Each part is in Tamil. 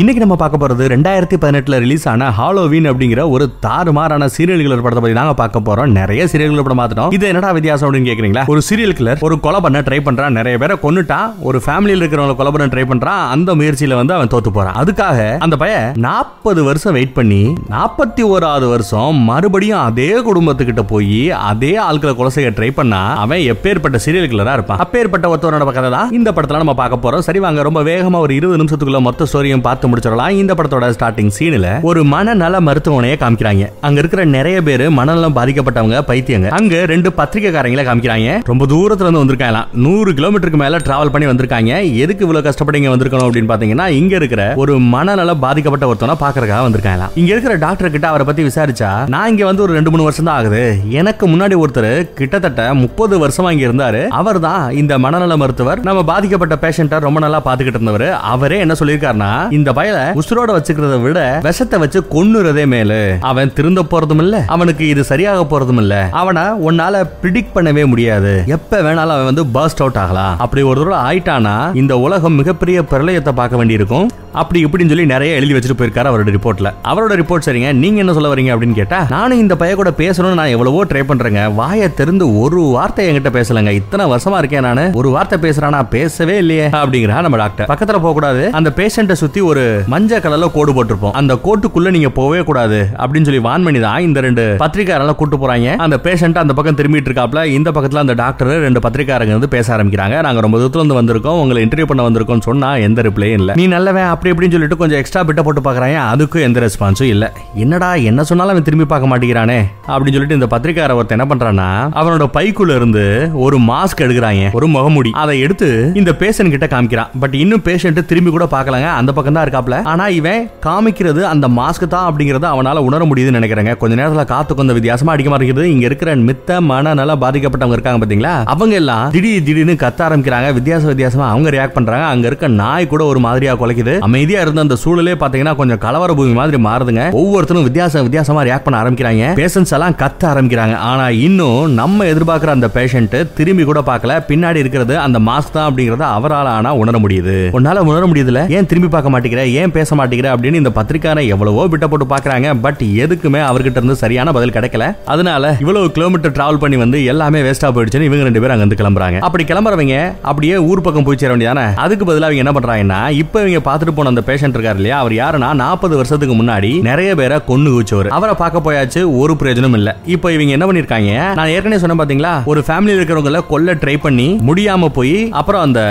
இன்னைக்கு நம்ம பார்க்க போகிறது 2018 ரிலீஸ் ஆன ஹாலோவீன் அப்படிங்கிற ஒரு தாறுமாறான சீரியல் கிளர் படத்தை பற்றி நாங்கள் பார்க்க போகிறோம். நிறைய சீரியல்களை படம் மாற்றோம். இது என்னடா வித்தியாசம் அப்படின்னு கேட்குறீங்களா? ஒரு சீரியல் கிளர் ஒரு கொலை பண்ண ட்ரை பண்ணுறான், நிறைய பேரை கொண்டுட்டான், ஒரு ஃபேமிலியில் இருக்கிறவங்களை கொலை பண்ண ட்ரை பண்ணுறான். அந்த முயற்சியில் வந்து அவன் தோற்று போகிறான். அதுக்காக அந்த பையன் 40 வருஷம் வெயிட் பண்ணி 41வது வருஷம் மறுபடியும் அதே குடும்பத்துக்கிட்ட போய் அதே ஆட்களை கொலை செய்ய ட்ரை பண்ணா அவன் எப்பேற்பட்ட சீரியல் கிளராக இருப்பான். அப்பேற்பட்ட ஒருத்தவனோட பக்கத்தை தான் இந்த படத்தில் நம்ம பார்க்க போகிறோம். சரி வாங்க, ரொம்ப வேகமாக ஒரு 20 நிமிஷத்துக்குள்ள மொத்த ஸ்டோரியும் பார்த்து முடிச்சிடலாம். இந்த படத்தோட ஸ்டார்டிங் சீன்ல ஒரு மனநல மருத்துவமனையை காமிக்கிறாங்க. அங்க இருக்கிற நிறைய பேர் மனநலம் பாதிக்கப்பட்டவங்க, பைத்தியங்க. அங்க ரெண்டு பத்திரிகைக்காரங்களை காமிக்கிறாங்க. ரொம்ப தூரத்துல இருந்து வந்திருக்காங்க, 100 கிலோமீட்டருக்கு மேல டிராவல் பண்ணி வந்திருக்காங்க. எதுக்கு இவ்வளவு கஷ்டப்பட்டீங்க வந்திருக்கணும் அப்படின்னு பாத்தீங்கன்னா, இங்க இருக்கிற ஒரு மனநல பாதிக்கப்பட்ட ஒருத்தனை பாக்குறதுக்காக வந்திருக்காங்க. இங்க இருக்கிற டாக்டர் கிட்ட அவரை பத்தி விசாரிச்சா, நான் இங்க வந்து ஒரு 2-3 வருஷம் தான் ஆகுது, எனக்கு முன்னாடி ஒருத்தர் கிட்டத்தட்ட 30 வருஷமா இங்க இருந்தாரு, அவர் தான் இந்த மனநல மருத்துவர், நம்ம பாதிக்கப்பட்ட பேஷண்ட ரொம்ப நல்லா பாத்துக்கிட்டு இருந்தவர். அவரே என்ன சொல்லியிருக்காருன்னா, இந்த பயல உசுரோட வச்சுக்கிறத விட விஷத்தை வச்சு கொன்னுறதே மேல, அவன் திருந்த போறதும் இல்ல, அவனுக்கு இது சரியாக போறதும் இல்ல, அவனை உன்னால பிரிடிக்ட் பண்ணவே முடியாது, எப்ப வேணாலும் அவன் வந்து பர்ஸ்ட் அவுட் ஆகலாம். அப்படி ஒரு தடவை ஆயிட்டானா இந்த உலகம் மிகப்பெரிய பிரளயத்தை பார்க்க வேண்டியிருக்கும், அப்படி இப்படின்னு சொல்லி நிறைய எழுதி வச்சுட்டு போயிருக்காரு அவரோட ரிப்போர்ட்ல. அவரோட ரிப்போர்ட் சரிங்க, நீங்க என்ன சொல்ல வரீங்க அப்படின்னு கேட்டா, நானும் இந்த பைய கூட பேசணும்னு நான் எவ்வளவோ ட்ரை பண்றேங்க, வாயை திறந்து ஒரு வார்த்தை என்கிட்ட பேசலங்க, இத்தனை வருஷமா இருக்கேன் நானு, ஒரு வார்த்தை பேசுறானா, பேசவே இல்லையே அப்படிங்கிறா நம்ம டாக்டர். பக்கத்துல போக கூடாது, அந்த பேஷண்ட சுத்தி ஒரு மஞ்சள் கலர்ல கோடு போட்டிருப்போம், அந்த கோட்டுக்குள்ள நீங்க போவே கூடாது அப்படின்னு சொல்லி வான் பண்ணி தான் இந்த ரெண்டு பத்திரிகையாளர் கூட்டு போறாங்க. அந்த பேஷண்ட் அந்த பக்கம் திரும்பிட்டு இருக்காப்ல, இந்த பக்கத்துல அந்த டாக்டர் ரெண்டு பத்திரிகையாளர் வந்து பேச ஆரம்பிக்கிறாங்க. நாங்க ரொம்ப தூரத்துல இருந்து வந்திருக்கோம், உங்களை இன்டர்வியூ பண்ண வந்திருக்கோம் சொன்னா எந்த ரிப்ளே இல்ல, நீ நல்லவன் அப்படி இப்படின்னு சொல்லிட்டு கொஞ்சம் எக்ஸ்ட்ரா பிட்ட போட்டு பாக்குறாங்க, அதுக்கும் எந்த ரெஸ்பான்ஸும் இல்ல. என்னடா என்ன சொன்னாலும் அவன் திரும்பி பார்க்க மாட்டேங்கிறானே அப்படின்னு சொல்லிட்டு இந்த பத்திரிகையாளர் ஒருத்தர் என்ன பண்றானா, அவனோட பைக்குள்ள இருந்து ஒரு மாஸ்க் எடுக்கிறாங்க, ஒரு முகமூடி, அதை எடுத்து இந்த பேஷண்ட் கிட்ட காமிக்கிறான். பட் இன்னும் பேஷண்ட் திரும்பி கூட பாக்கலங்க, அந்த பக்கம் தான் இருக்காப்ல. ஆனா இவன் காமிக்கிறது அந்த மாஸ்க் தான் அப்படிங்கறத அவனால உணர முடியுதுன்னு நினைக்கிறேன். கொஞ்ச நேரத்துல காத்து கொஞ்சம் வித்தியாசமா அடிக்க மாட்டேங்குது. இங்க இருக்கிற மித்த மனநல பாதிக்கப்பட்டவங்க இருக்காங்க பாத்தீங்களா, அவங்க எல்லாம் திடீர்னு கத்த ஆரம்பிக்கிறாங்க, வித்தியாசமா அவங்க ரியாக்ட் பண்றாங்க. அங்க இருக்க நாய் கூட ஒரு மாதிரியா குலைக்குது. அமைதியா இருந்த அந்த சூழலே பாத்தீங்கன்னா கொஞ்சம் கலவர பூமி மாதிரி மாறுதுங்க. ஒவ்வொருத்தரும் வித்தியாசமா ரியாக்ட் பண்ண ஆரம்பிக்கிறாங்க, பேஷண்ட்ஸ் எல்லாம் கத்த ஆரம்பிக்கிறாங்க. ஆனா இன்னும் நம்ம எதிர்பார்க்கிற அந்த பேஷண்ட் திரும்பி கூட பார்க்கல, பின்னாடி இருக்கிறது அந்த மாஸ்க் தான் அப்படிங்கறத அவரால் ஆனா உணர முடியுது. உன்னால உணர முடியுதுல, ஏன் திரும்பி பார்க்க மாட்டேங்கிற, ஏன் பேச மாட்டேங்கிற அப்படின்னு இந்த பத்திரிக்காரன் எவ்வளவோ பிட்ட போட்டு பாக்குறாங்க. பட் எதுக்குமே அவர்கிட்ட இருந்து சரியான பதில் கிடைக்கல. அதனால இவ்வளவு கிலோமீட்டர் டிராவல் பண்ணி வந்து எல்லாமே வேஸ்டா போயிடுச்சுன்னு இவங்க ரெண்டு பேரும் அங்க இருந்து கிளம்புறாங்க. அப்படி கிளம்புறவங்க அப்படியே ஊர் பக்கம் போய் சேர வேண்டியதானே. அதுக்கு பதிலாக அவங்க என்ன பண்றாங்கன்னா, இப்ப இவங்க பாத்துட்டு போன அந்த பேஷண்ட் இருக்காரு இல்லையா, அவர் யாருன்னா 40 வருஷத்துக்கு முன்னாடி நிறைய பேரை கொன்னு குவிச்சவர். அவரை பார்க்க போயாச்சு, ஒரு பிரயோஜனம் இல்ல. இப்போ இவங்க என்ன பண்ணிருக்காங்க, நான் ஏற்கனவே சொன்ன பாத்தீங்களா, ஒரு ஃபேமிலியில் இருக்கிறவங்களை கொல்ல ட்ரை பண்ணி முடியாம போய் அப்புறம் அந்த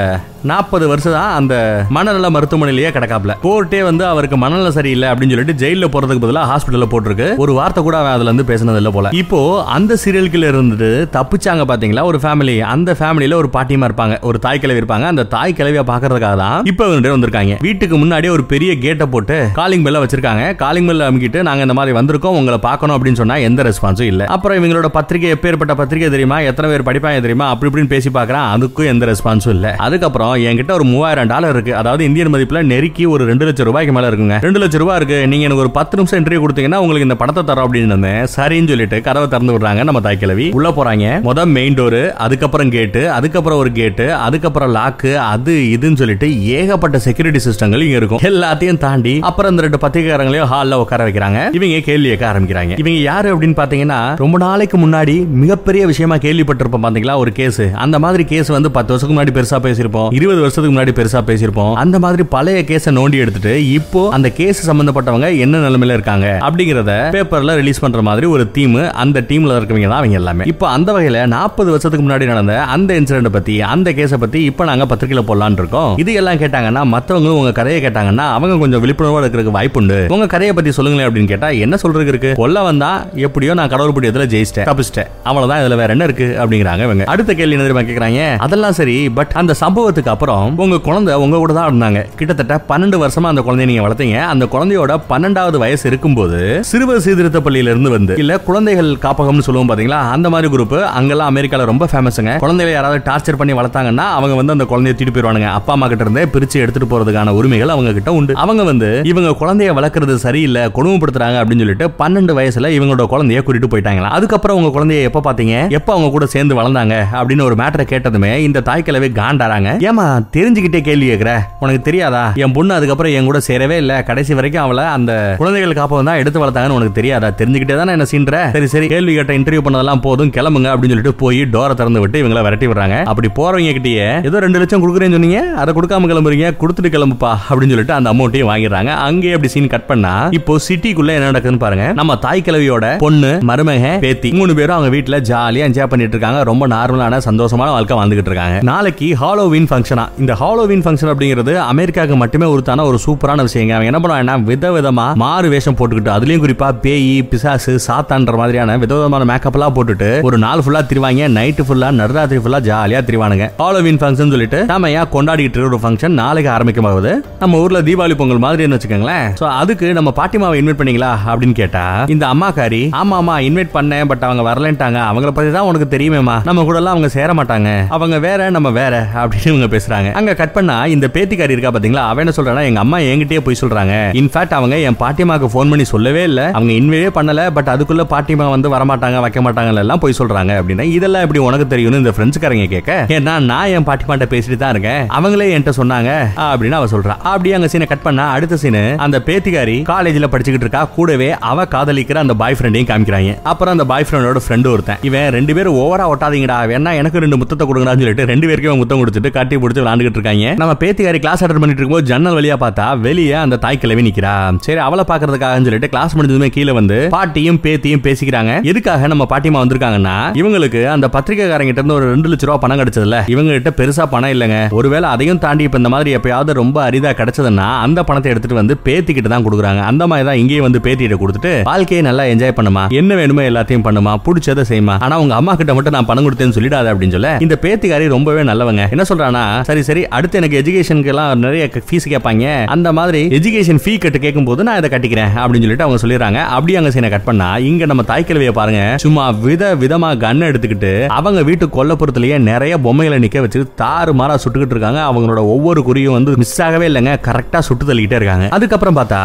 40 வருஷம் தான் அந்த மனநல மருத்துவமனையிலேயே கிடக்காப்ல. கோர்ட்டே வந்து அவருக்கு மனநல சரியில்லை அப்படின்னு சொல்லிட்டு ஜெயில போறதுக்கு பதிலாக ஹாஸ்பிட்டல்ல போட்டிருக்கு. ஒரு வார்த்தை கூட அவன் அதுல இருந்து பேசினது இல்லை போல. இப்போ அந்த சீரியல்குள்ள இருந்துட்டு தப்பிச்சாங்க பாத்தீங்களா ஒரு ஃபேமிலி. அந்த ஃபேமிலியில ஒரு பாட்டியமா இருப்பாங்க, ஒரு தாய் கிழவி இருப்பாங்க. அந்த தாய் கிழவியை பாக்குறதுக்காக தான் இப்போ ரெண்டு பேரும் வந்திருக்காங்க. வீட்டுக்கு முன்னாடியே ஒரு பெரிய கேட்டை போட்டு காலிங் பெல்ல வச்சிருக்காங்க. காலிங் பெல்ல அமுக்கிட்டு, நாங்க இந்த மாதிரி வந்திருக்கோம், உங்களை பார்க்கணும் அப்படின்னு சொன்னா எந்த ரெஸ்பான்ஸும் இல்லை. அப்புறம் இவங்களோட பத்திரிகை எப்பேற்பட்ட பத்திரிகை தெரியுமா, எத்தனை பேர் படிப்பாங்க தெரியுமா, அப்படி இப்படின்னு பேசி பாக்குறான், அதுக்கும் எந்த ரெஸ்பான்ஸும் இல்லை. அதுக்கப்புறம் என்கிட்ட ஒரு $3000 இருக்கு, அதாவது இந்தியன் மதிப்புல நெருக்கி ஒரு $2,00,000 மேல இருக்குங்க, $2,00,000 இருக்கு, நீங்க எனக்கு ஒரு 10 நிமிஷம் இன்டர்வியூ கொடுத்தீங்கன்னா உங்களுக்கு இந்த பணத்தை தரோம் அப்படின்னு சரின்னு சொல்லிட்டு கதவை திறந்து விடுறாங்க. நம்ம தாய் கிழவி உள்ள போறாங்க. முதல் மெயின் டோர், அதுக்கப்புறம் கேட்டு, அதுக்கப்புறம் ஒரு கேட்டு, அதுக்கப்புறம் லாக்கு, அது இதுன்னு சொல்லிட்டு ஏகப்பட்ட செக்யூரிட்டி சிஸ்டங்கள் இங்க இருக்கும். எல்லாத்தையும் தாண்டி அப்புறம் இந்த ரெண்டு பத்திரிகையாளர்களையும் ஹால்ல உட்கார வைக்கிறாங்க. இவங்க கேள்வி கேட்க ஆரம்பிக்கிறாங்க. இவங்க யாரு அப்படின்னு பாத்தீங்கன்னா, ரொம்ப நாளைக்கு முன்னாடி மிகப்பெரிய விஷயமா கேள்விப்பட்டிருப்போம் பாத்தீங்களா ஒரு கேஸ், அந்த மாதிரி கேஸ் வந்து 10 வருஷத்துக்கு முன்னாடி பெருசா பேசியிருப்போம், 20 வருஷத்துக்கு முன்னாடி பெருசா பேசியிருப்போம். அந்த மாதிரி பழைய கேஸை நோண்டி எடுத்துட்டு இப்போ அந்த கேஸ் சம்பந்தப்பட்டவங்க என்ன நிலைமையில இருக்காங்க அப்படிங்கறத பேப்பர்ல ரிலீஸ் பண்ற மாதிரி ஒரு டீம். அந்த டீம்ல இருக்கவங்க தான் அவங்க எல்லாமே. இப்போ அந்த வகையில 40 வருஷத்துக்கு முன்னாடி நடந்த அந்த இன்சிடென்ட் பத்தி, அந்த கேஸை பத்தி இப்போ நாங்க பத்திரிகையில போடலான்னு இருக்கோம். இது எல்லாம் கேட்டாங்கன்னா மத்தவங்களும் உங்க கதையை கேட்டாங்கன்னா அவங்க கொஞ்சம் விழிப்புணர்வா இருக்கிறதுக்கு வாய்ப்பு உண்டு. உங்க கதையை பத்தி சொல்லுங்களேன் அப்படின்னு கேட்டா என்ன சொல்றதுக்கு இருக்கு, கொல்ல வந்தா எப்படியோ நான் கடவுள் புண்ணியத்துல ஜெயிச்சிட்டேன், தப்பிச்சிட்டேன், அவ்வளவுதான், இதுல வேற என்ன இருக்கு அப்படிங்கிறாங்க இவங்க. அடுத்த கேள்வி என்ன கேக்குறாங்க, அதெல்லாம் சரி, பட் அந்த சம்பவத்துக்கு அப்புறம் உங்க குழந்தை உங்க கூட தான் இருந்தாங்க, கிட்டத்தட்ட 12 வருஷமா அந்த குழந்தைய நீங்க வளர்த்தீங்க, அந்த குழந்தையோட 12வது வயசு இருக்கும்போது சிறுவர் சீர்திருத்த பள்ளியில இருந்து வந்து இல்ல குழந்தைகள் காப்பகம்னு சொல்லுவோம் பாத்தீங்களா, அந்த மாதிரி குரூப் அங்கெல்லாம் அமெரிக்கால ரொம்ப ஃபேமஸ்ங்க. குழந்தைகளை யாராவது டார்ச்சர் பண்ணி வளர்த்தாங்கன்னா அவங்க வந்து அந்த குழந்தையை தூக்கிட்டு போயிடுவாங்க, அப்பா அம்மா கிட்ட இருந்தே பிரிச்சு எடுத்துட்டு போறதுக்கான உரிமைகள் அவங்க கிட்ட உண்டு. அவங்க வந்து இவங்க குழந்தைய வளர்க்கறது சரியில்லை, கொடுமைப்படுத்துறாங்க அப்படின்னு சொல்லிட்டு 12 வயசுல இவங்களோட குழந்தைய கூட்டிட்டு போயிட்டாங்களா. அதுக்கப்புறம் உங்க குழந்தைய எப்ப பாத்தீங்க, எப்ப அவங்க கூட சேர்ந்து வளர்ந்தாங்க அப்படின்னு ஒரு மேட்டரை கேட்டதுமே இந்த தாய் கிழவி காண்டாராங்க. ஏமா தெரிஞ்சுக்கிட்டே கேள்வி கேட்குற, உனக்கு தெரியாதா என் பொண்ணு அதுக்கப்புறம் என் கூட சேரவே இல்லை, கடைசி வரைக்கும் அவளை அந்த குழந்தைகள் காப்பம் தான் எடுத்து வளர்த்தாங்கன்னு உனக்கு தெரியாதா, தெரிஞ்சுக்கிட்டே தானே என்ன சீன்ற, சரி சரி கேள்வி கேட்ட இன்டர்வியூ பண்ணதெல்லாம் போதும் கிளம்புங்க அப்படின்னு சொல்லிட்டு போய் டோரை திறந்து விட்டு இவங்கள விரட்டி விடுறாங்க. அப்படி போறவங்க கிட்டேயே ஏதோ 2 லட்சம் கொடுக்குறேன்னு சொன்னீங்க, அதை கொடுக்காம கிளம்புறீங்க, கொடுத்துட்டு கிளம்புப்பா அப்படின்னு சொல்லிட்டு அந்த அமௌண்ட்டையும் வாங்கிடுறாங்க. அங்கே அப்படி சீன் கட் பண்ணா இப்போ சிட்டிக்குள்ள என்ன நடக்குதுன்னு பாருங்க. நம்ம தாய் கிழவியோட பொண்ணு, மருமக, பேத்தி 3 பேரும் அவங்க வீட்டுல ஜாலியா என்ஜாய் பண்ணிட்டு இருக்காங்க. ரொம்ப நார்மலான சந்தோஷமான வாழ்க்கை வாழ்ந்துகிட்டு இருக்காங்க. நாளைக்கு ஹாலோவீன் ஃபங்க்ஷனா, இந்த ஹாலோவீன் ஃபங்க்ஷன் அப்படிங்கிறது அமெரிக்காவுக்கு மட்டுமே ஒருத்தான ஒரு சூப்பரான விஷயம். அவங்க என்ன பண்ணுவாங்கன்னா விதவிதமா மாறு வேஷம் போட்டுக்கிட்டு, அதுலயும் குறிப்பா பேய், பிசாசு, சாத்தான்ற மாதிரியான விதவிதமான மேக்கப் எல்லாம் போட்டுட்டு ஒரு நாள் ஃபுல்லா திருவாங்க. நைட்டு ஃபுல்லா நடுராத்திரி ஃபுல்லா ஜாலியா திருவானுங்க. ஹாலோவீன் ஃபங்க்ஷன் சொல்லிட்டு நாம ஏன் கொண்டாடிட்டு ஒரு ஃபங்க்ஷன் நாளைக்கு ஆரம்பிக்கும் போது நம்ம ஊர்ல தீபாவளி பொங்கல் மாதிரி வச்சுக்கோங்களேன். அதுக்கு நம்ம பாட்டிமாவை இன்வைட் பண்ணீங்களா அப்படின்னு கேட்டா இந்த அம்மாக்காரி ஆமா இன்வைட் பண்ணேன், பட் அவங்க வரலன்ட்டாங்க. அவங்கள பத்தி தான் உனக்கு தெரியுமேமா, நம்ம கூட எல்லாம் அவங்க சேர மாட்டாங்க, அவங்க வேற நம்ம வேற அப்படின்னு இவங்க பேசுறாங்க. அங்க கட் பண்ணா இந்த பேத்திக்காரி இருக்கா பாத்தீங்களா, அவ என்ன சொல்றானா, எங்க அம்மா என்கிட்டயே போய் சொல்றாங்க, இன்ஃபேக்ட் அவங்க என் பாட்டிமாக்கு போன் பண்ணி சொல்லவே இல்ல, அவங்க இன்வைட்டே பண்ணல, பட் அதுக்குள்ள பாட்டிமா வந்து வரமாட்டாங்க வைக்க மாட்டாங்கல எல்லாம் போய் சொல்றாங்க அப்படின்னா. இதெல்லாம் எப்படி உனக்கு தெரியும்னு இந்த ஃப்ரெண்ட்ஸ்காரங்க கேட்க, ஏன்னா நான் என் பாட்டிமாட்ட பேசிட்டு தான் இருக்கேன், அவங்களே என்கிட்ட சொன்னாங்க அப்படின்னு அவ சொல்றா. அப்படியே அங்க சீனை கட் பண்ணா அடுத்த சீனு அந்த பேத்திக்காரி காலேஜ்ல படிச்சுக்கிட்டு இருக்கா, கூடவே அவ காதலிக்கிற அந்த பாய் ஃப்ரெண்டையும் காமிக்கிறாங்க. அப்புறம் அந்த பாய் ஃப்ரெண்டோட ஃப்ரெண்டு ஒருத்தன், இவன் 2 பேரும் ஓவரா ஒட்டாதீங்கடா, வேணா எனக்கு 2 முத்தத்தை கொடுங்கடான்னு சொல்லிட்டு 2 பேருக்கும் முத்தம் கொடுத்துட்டு கட்டி பிடிச்சி விளாண்டுட்டு இருக்காங்க. நம்ம பேத்திகாரி கிளாஸ் அட்டெண்ட் பண்ணிட்டு இருக்கும்போது ஜன்னல் வழியா பார்த்தா வெளியே அந்த தாய் கிழவி நிக்கிறா. சரி அவளை பாக்குறதுக்காக சொல்லிட்டு கிளாஸ் முடிஞ்சதுமே கீழே வந்து பாட்டியும் பேத்தியும் பேசிக்கிறாங்க. எதுக்காக நம்ம பாட்டிமா வந்திருக்காங்கன்னா, இவங்களுக்கு அந்த பத்திரிகைக்காரங்கிட்ட இருந்து ஒரு 2 லட்சம் ரூபாய் பணம் கிடைச்சதுல, இவங்ககிட்ட பெருசா பணம் இல்லைங்க, ஒருவேளை அதையும் தாண்டி இப்ப இந்த மாதிரி எப்பயாவது ரொம்ப அரிதா கிடைச்சதுன்னா அந்த பணத்தை எடுத்துட்டு வந்து பேத்திக்கிட்ட தான் கொடுக்குறாங்க. அந்த மாதிரி தான் இங்கேயும் வந்து பேத்திகிட்ட கொடுத்துட்டு வாழ்க்கையை நல்லா என்ஜாய் பண்ணுமா, என்ன வேணுமோ எல்லாத்தையும் பண்ணுமா, பிடிச்சதை செய்யுமா, ஆனா உங்க அம்மா கிட்ட மட்டும் நான் பணம் கொடுத்தேன்னு சொல்லிடாத அப்படின்னு சொல்ல இந்த பேத்திகாரி ரொம்பவே நல்லவங்க. என்ன சொல்றானா, சரி சரி அடுத்து எனக்கு எஜுகேஷனுக்கு எல்லாம் நிறைய ஃபீஸ் கேட்பாங்க, அந்த மாதிரி எஜுகேஷன் ஃபீ கட்டு கேட்கும் போது நான் இதை கட்டிக்கிறேன் அப்படின்னு சொல்லிட்டு அவங்க சொல்லிடுறாங்க. அப்படி அங்க சீனை கட் பண்ணா இங்க நம்ம தாய்க்கிழவியை பாருங்க, சும்மா விதவிதமா கண்ணை எடுத்துக்கிட்டு அவங்க வீட்டு கொல்லப்புறத்திலேயே நிறைய பொம்மைகளை நிக்க வச்சு தாறுமாறா சுட்டுக்கிட்டு இருக்காங்க. அவங்களோட ஒவ்வொரு குறியும் வந்து மிஸ் ஆகவே இல்லைங்க, கரெக்டா சுட்டு தள்ளிக்கிட்டே இருக்காங்க. அதுக்கப்புறம் பார்த்தா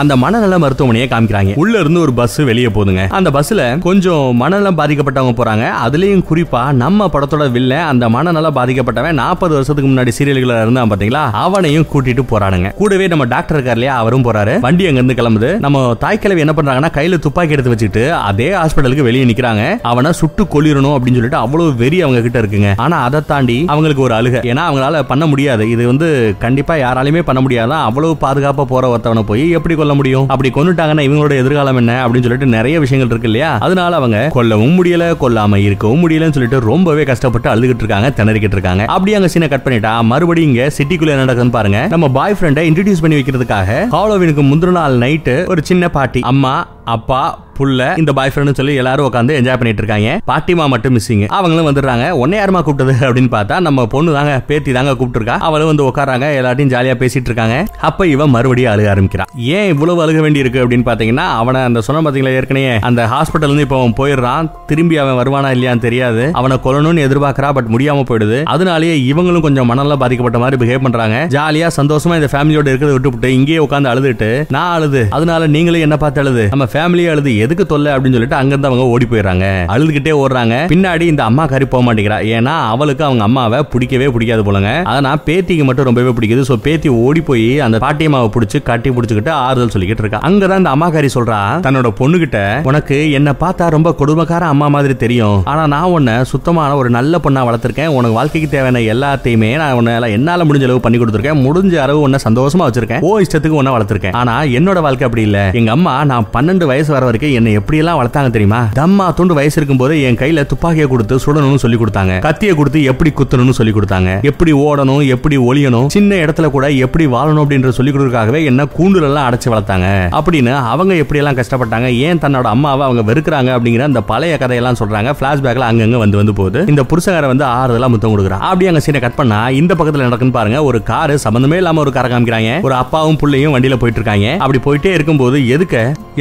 அந்த மனநல மருத்துவமனையை காமிக்கிறாங்க. உள்ள இருந்து ஒரு பஸ் வெளியே போகுதுங்க. அந்த பஸ்ல கொஞ்சம் மனநலம் பாதிக்கப்பட்டவங்க போறாங்க. அதுலயும் குறிப்பா நம்ம படத்தோட வில்ல அந்த மனநல பாதிக்கப்பட்டவன் 40 வருஷத்துக்கு முன்னாடி சீரியல்கள இருந்தா பாத்தீங்களா, அவனையும் கூட்டிட்டு போறானுங்க. கூடவே நம்ம டாக்டர் கார்லயே அவரும் போறாரு. வண்டி அங்க இருந்து கிளம்புது. நம்ம தாய்க்கிழவி என்ன பண்றாங்கன்னா கையில துப்பாக்கி எடுத்து வச்சுட்டு அதே ஹாஸ்பிட்டலுக்கு வெளியே நிக்கிறாங்க. அவனை சுட்டு கொல்லிடணும் அப்படின்னு சொல்லிட்டு அவ்வளவு வெறி அவங்க கிட்ட இருக்குங்க. ஆனா அதை தாண்டி அவங்களுக்கு ஒரு அழுகை, ஏன்னா அவங்களால பண்ண முடியாது, இது வந்து கண்டிப்பா யாராலையுமே பண்ண முடியாதான், அவ்வளவு பாதுகாப்பா போற ஒருத்தவனை போய் எப்படி கொல்ல முடியும், அப்படி கொண்டுட்டாங்கன்னா இவங்களோட எதிர்காலம் என்ன அப்படின்னு சொல்லிட்டு நிறைய விஷயங்கள் இருக்கு இல்லையா. அதனால அவங்க கொல்லவும் முடியல, கொல்லாம இருக்கவும் முடியலன்னு சொல்லிட்டு ரொம்பவே கஷ்டப்பட்டு அழுதுகிட்டு இருக்காங்க, திணறிக்கிட்டு இருக்காங்க. அப்படி அங்க சீனை கட் பண்ணிட்டா மறுபடியும் இங்க சிட்டிக்குள்ள என்ன நடக்குதுன்னு பாருங்க. நம்ம பாய் ஃப்ரெண்டை இன்ட்ரோடியூஸ் பண்ணி வைக்கிறதுக்காக ஹாலோவீனுக்கு முந்தின நாள் நைட்டு ஒரு சின்ன பார்ட்டி. அம்மா, அப்பா, புள்ள, இந்த பாய் ஃப்ரெண்ட் சொல்லி எல்லாரும் உட்காந்து என்ஜாய் பண்ணிட்டு இருக்காங்க. பாட்டிமா மட்டும் மிஸ்ஸிங். அவங்களும் வந்துடுறாங்க. உன்னை யாருமா கூப்பிட்டது அப்படின்னு பார்த்தா நம்ம பொண்ணு தாங்க, பேத்தி தாங்க கூப்பிட்டுருக்கா. அவளும் வந்து உட்காராங்க, எல்லாத்தையும் ஜாலியா பேசிட்டு இருக்காங்க. அப்ப இவன் மறுபடியும் அழுக ஆரம்பிக்கிறான். ஏன் இவ்வளவு அழுக வேண்டி இருக்கு அப்படின்னு பாத்தீங்கன்னா, அவனை அந்த சொன்ன பாத்தீங்களா ஏற்கனவே அந்த ஹாஸ்பிட்டல் இருந்து இப்ப அவன் போயிடுறான், திரும்பி அவன் வருவானா இல்லையான்னு தெரியாது, அவனை கொல்லணும்னு எதிர்பார்க்கிறா, பட் முடியாம போயிடுது. அதனாலேயே இவங்களும் கொஞ்சம் மனநல பாதிக்கப்பட்ட மாதிரி பிஹேவ் பண்றாங்க. ஜாலியா சந்தோஷமா இந்த ஃபேமிலியோட இருக்கிறத விட்டுவிட்டு இங்கேயே உட்காந்து அழுதுட்டு, நான் அழுது அதனால நீங்களே என்ன பார்த்து அழுது, நம்ம ஃபேமிலியே அழுது, எதுக்கு தொல்லை அப்படின்னு சொல்லிட்டு அங்கிருந்து அவங்க ஓடி போயிடறாங்க. அழுதுகிட்டே ஓடுறாங்க. பின்னாடி இந்த அம்மா கறி போக மாட்டேங்கிறா, ஏன்னா அவளுக்கு அவங்க அம்மாவை பிடிக்கவே பிடிக்காது போலங்க. ஆனா பேத்திக்கு மட்டும் ரொம்பவே பிடிக்குது. சோ பேத்தி ஓடி போய் அந்த பாட்டியம்மாவை பிடிச்சு கட்டி பிடிச்சுக்கிட்டு ஆறுதல் சொல்லிக்கிட்டு இருக்கா. அங்கதான் இந்த அம்மா கறி சொல்றா தன்னோட பொண்ணுகிட்ட, உனக்கு என்ன பார்த்தா ரொம்ப கொடுமைக்கார அம்மா மாதிரி தெரியும், ஆனா நான் உன்னை சுத்தமான ஒரு நல்ல பொண்ணா வளர்த்திருக்கேன், உனக்கு வாழ்க்கைக்கு தேவையான எல்லாத்தையுமே நான் உன்னால என்னால முடிஞ்ச அளவு பண்ணி கொடுத்துருக்கேன், முடிஞ்ச அளவு உன்னை சந்தோஷமா வச்சிருக்கேன், ஓ இஷ்டத்துக்கு உன்னை வளர்த்திருக்கேன். ஆனா என்னோட வாழ்க்கை அப்படி இல்ல, எங்க அம்மா நான் 12 வயசு வர வரைக்கும் என்ன எப்படி எல்லாம் வளர்த்தாங்க தெரியுமா, தம்மா துண்டு வயசு இருக்கும் போது என் கையில துப்பாக்கியை கொடுத்து சுடணும்னு சொல்லி கொடுத்தாங்க, கத்தியை கொடுத்து எப்படி குத்தணும்னு சொல்லி கொடுத்தாங்க, எப்படி ஓடணும், எப்படி ஒளியணும், சின்ன இடத்துல கூட எப்படி வாழணும் அப்படின்ற சொல்லி கொடுக்கறதுக்காகவே என்ன கூண்டுல எல்லாம் அடைச்சு வளர்த்தாங்க அப்படின்னு அவங்க எப்படி எல்லாம் கஷ்டப்பட்டாங்க, ஏன் தன்னோட அம்மாவை அவங்க வெறுக்கிறாங்க அப்படிங்கிற அந்த பழைய கதையெல்லாம் சொல்றாங்க. பிளாஷ்பேக்ல அங்கங்க வந்து வந்து போகுது. இந்த புருஷகார வந்து ஆறுதலா முத்தம் கொடுக்குறான். அப்படியே அங்க சீனை கட் பண்ணா இந்த பக்கத்துல நடக்குன்னு பாருங்க. ஒரு காரு சம்பந்தமே இல்லாம ஒரு காரை காமிக்கிறாங்க. ஒரு அப்பாவும் பிள்ளையும் வண்டியில போயிட்டு இருக்காங்க. அப்படி போயிட்டே இருக்கும்போது எதுக்க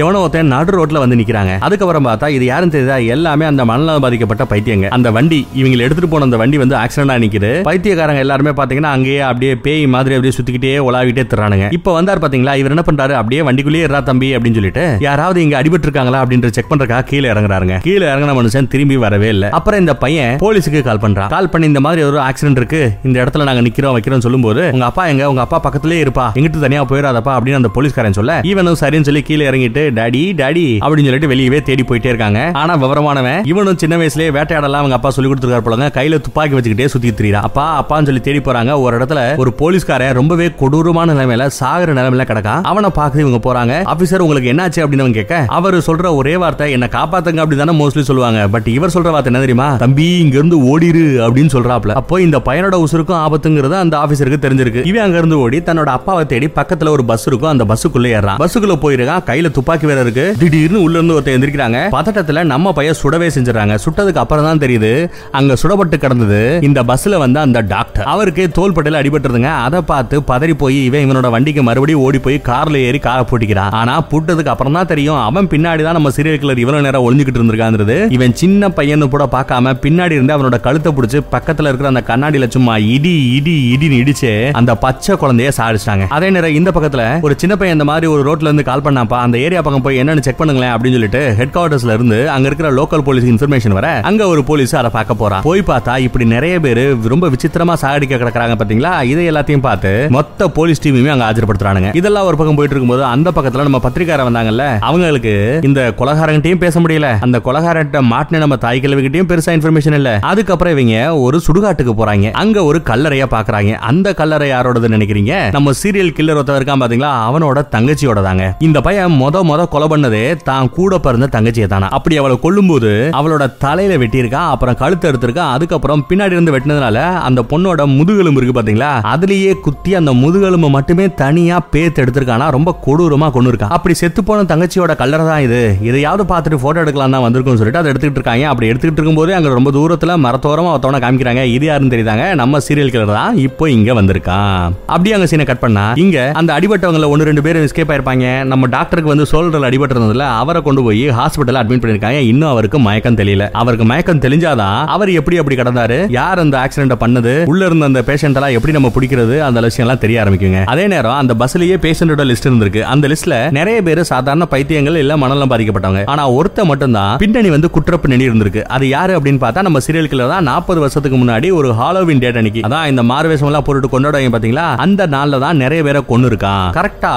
எவனோ ஒருத்தன் நடு ரோட்ல வந்து நிக்கிறாங்க. அதுக்கப்புறம் பார்த்தா இது யாரும் தெரியுதா, எல்லாமே அந்த மனநலம் பாதிக்கப்பட்ட பைத்தியங்க. அந்த வண்டி இவங்க எடுத்துட்டு போன அந்த வண்டி வந்து ஆக்சிடென்டா நிக்குது. பைத்தியக்காரங்க எல்லாருமே பாத்தீங்கன்னா அங்கேயே அப்படியே பேய் மாதிரி அப்படியே சுத்திக்கிட்டே உலாவிட்டே திறானுங்க. இப்ப வந்தார் பாத்தீங்களா, இவர் என்ன பண்றாரு, அப்படியே வண்டிக்குள்ளேயே ஏறா தம்பி அப்படின்னு சொல்லிட்டு யாராவது இங்க அடிபட்டு இருக்காங்களா அப்படின்ற செக் பண்றதுக்காக கீழே இறங்குறாங்க. கீழே இறங்கின மனுஷன் திரும்பி வரவே இல்லை. அப்புறம் இந்த பையன் போலீஸுக்கு கால் பண்றான். கால் பண்ணி இந்த மாதிரி ஒரு ஆக்சிடென்ட் இருக்கு, இந்த இடத்துல நாங்க நிக்கிறோம் வைக்கிறோம் சொல்லும் போது உங்க அப்பா எங்க, உங்க அப்பா பக்கத்திலே இருப்பா, எங்கிட்ட தனியா போயிடாதப்பா அப்படின்னு அந்த போலீஸ்காரன் சொல்ல, இவனும் சரின்னு சொல்லி கீழே இறங்கிட்டு டாடி டாடி அப்படின்னு சொல்லிட்டு வெளியவே தேடி போயிட்டே இருக்காங்க. ஆனா விவரமானவன் இவனும் சின்ன வயசுலயே வேட்டையாடலாம் அவங்க அப்பா சொல்லி கொடுத்துருக்காரு போலங்க. கையில துப்பாக்கி வச்சுக்கிட்டே சுத்தி திரியா அப்பா அப்பான்னு சொல்லி தேடி போறாங்க. ஒரு இடத்துல ஒரு போலீஸ்காரன் ரொம்பவே கொடூரமான நிலைமையில சாகர நிலைமையில கிடக்கா. அவனை பார்த்து இவங்க போறாங்க. ஆபீசர் உங்களுக்கு என்னாச்சு அப்படின்னு அவங்க கேட்க, அவர் சொல்ற ஒரே வார்த்தை என்ன காப்பாத்துங்க அப்படிதானே மோஸ்ட்லி சொல்லுவாங்க. பட் இவர் சொல்ற வார்த்தை என்ன தெரியுமா, தம்பி இங்க இருந்து ஓடிரு அப்படின்னு சொல்றாப்ல. அப்போ இந்த பையனோட உசுருக்கும் ஆபத்துங்கிறது அந்த ஆபீசருக்கு தெரிஞ்சிருக்கு. இவன் அங்க இருந்து ஓடி தன்னோட அப்பாவை தேடி பக்கத்துல ஒரு பஸ் இருக்கும், அந்த பஸ்ஸுக்குள்ள ஏறான். பஸ்ஸுக்குள்ள போயிருக்கான், கையில துப்பாக்கி வேற இருக்கு. திடீர்னு உள்ள இருந்து ஒருத்தர் எந்திரிக்கிறாங்க. பதட்டத்துல நம்ம பையன் சுடவே செஞ்சிடறாங்க. சுட்டதுக்கு அப்புறம் தான் தெரியுது அங்க சுடப்பட்டு கிடந்தது இந்த பஸ்ல வந்து அந்த டாக்டர். அவருக்கு தோள்பட்டையில அடிபட்டுருதுங்க. அதை பார்த்து பதறி போய் இவன் இவனோட வண்டிக்கு மறுபடியும் ஓடி போய் கார்ல ஏறி காரை போட்டிக்கிறான். ஆனா போட்டதுக்கு அப்புறம் தான் தெரியும் அவன் பின்னாடிதான் நம்ம சீரியல் கில்லர் இவ்வளவு நேரம் ஒளிஞ்சுக்கிட்டு இருந்திருக்கான்றது. இவன் சின்ன பையனு கூட பார்க்காம பின்னாடி இருந்து அவனோட கழுத்தை பிடிச்சு பக்கத்துல இருக்கிற அந்த கண்ணாடியில சும்மா இடி இடி இடின்னு இடிச்சு அந்த பச்சை குழந்தைய சாடிச்சாங்க. அதே நேரம் இந்த பக்கத்துல ஒரு சின்ன பையன் இந்த மாதிரி ஒரு ரோட்ல இருந்து கால் பண்ணாப்பா, அந்த ஏரியா பக்கம் போய் என்னன்னு செக் பண்ணுங்களேன் அப்படின்னு சொல்லிட்டு ஹெட் குவார்டர்ஸ்ல இருந்து அங்க இருக்கிற லோக்கல் போலீஸ் இன்ஃபர்மேஷன் வர அங்க ஒரு போலீஸ் அதை பார்க்க போறான். போய் பார்த்தா இப்படி நிறைய பேர் ரொம்ப விசித்திரமா சாகடிக்க கிடக்குறாங்க பாத்தீங்களா. இதை எல்லாத்தையும் பார்த்து மொத்த போலீஸ் டீமுமே அங்க ஆஜர்படுத்துறானுங்க. இதெல்லாம் ஒரு பக்கம் போயிட்டு இருக்கும்போது அந்த பக்கத்துல நம்ம பத்திரிக்காரர் வந்தாங்கல்ல, அவங்களுக்கு இந்த கொலகாரங்கிட்டையும் பேச முடியல, அந்த கொலகாரட்ட மாட்டின நம்ம தாய் கிழவிகிட்டையும் பெருசா இன்ஃபர்மேஷன் இல்ல. அதுக்கப்புறம் இவங்க ஒரு சுடுகாட்டுக்கு போறாங்க. அங்க ஒரு கல்லறையா பாக்குறாங்க. அந்த கல்லறை யாரோட நினைக்கிறீங்க, நம்ம சீரியல் கில்லர் ஒருத்தர் இருக்கான் பாத்தீங்களா, அவனோட தங்கச்சியோட தாங்க. இந்த பையன் மொத கொலை பண்ணதே தான் கூட பிறந்த தங்கச்சியை தானா. அப்படி அவளை கொல்லும்போது அவளோட தலையில வெட்டியிருக்கான், அப்புறம் கழுத்து எடுத்திருக்கான், அதுக்கப்புறம் பின்னாடி இருந்து வெட்டினதுனால அந்த பொண்ணோட முதுகெலும்பு இருக்கு பாத்தீங்களா, அதுலயே குத்தி அந்த முதுகெலும்பு மட்டுமே தனியா பேத்து எடுத்திருக்கானா. ரொம்ப கொடூரமா கொண்டு இருக்கான். அப்படி செத்து போன தங்கச்சியோட கல்லறை தான் இது. இதையாவது பார்த்துட்டு போட்டோ எடுக்கலாம் தான் வந்திருக்கும் சொல்லிட்டு அதை எடுத்துக்கிட்டு இருக்காங்க. அப்படி எடுத்துக்கிட்டு இருக்கும்போது அங்க ரொம்ப தூரத்துல மரத்தோரமா ஒருத்தவன காமிக்கிறாங்க. இது யாருன்னு தெரியுதாங்க, நம்ம சீரியல் கில்லர் தான் இப்போ இங்க வந்திருக்கான். அப்படியே அங்க சீனை கட் பண்ணா இங்க அந்த அடிபட்டவங்கள ஒன்னு ரெண்டு பேர் எஸ்கேப் ஆயிருப்பாங்க. நம்ம டாக்டருக்கு வந்து சோல்டர்ல அடிபட்டிருந்ததுல அவரை கொண்டு போய் ஹாஸ்பிட்டல் அட்மிட் பண்ணிருக்காங்க. இன்னும் அவருக்கு மயக்கம் தெரியல. அவருக்கு மயக்கம் தெளிஞ்சாதான் அவர் எப்படி அப்படி கடந்தாரு, யார் அந்த ஆக்சிடென்ட் பண்ணது, உள்ள இருந்த அந்த பேஷண்ட் எல்லாம் எப்படி நம்ம பிடிக்கிறது, அந்த லட்சியம் எல்லாம் தெரிய ஆரம்பிக்குங்க. அதே நேரம் அந்த பஸ்லயே பேஷண்டோட லிஸ்ட் இருந்திருக்கு. அந்த லிஸ்ட்ல நிறைய பேர் சாதாரண பைத்தியங்கள் இல்ல மனநலம் பாதிக்கப்பட்டவங்க. ஆனா ஒருத்த மட்டும் தான் பின்னணி வந்து குற்ற பின்னணி இருந்திருக்கு. அது யாரு அப்படின்னு பார்த்தா நம்ம சீரியல் கில்லர் தான். 40 வருஷத்துக்கு முன்னாடி ஒரு ஹாலோவீன் டேட் அன்னைக்கு, அதான் இந்த மார்வேஷம் எல்லாம் போட்டு கொண்டாடுவாங்க பாத்தீங்களா, அந்த நாள்ல தான் நிறைய பேரை கொன்னு இருக்கான். கரெக்டா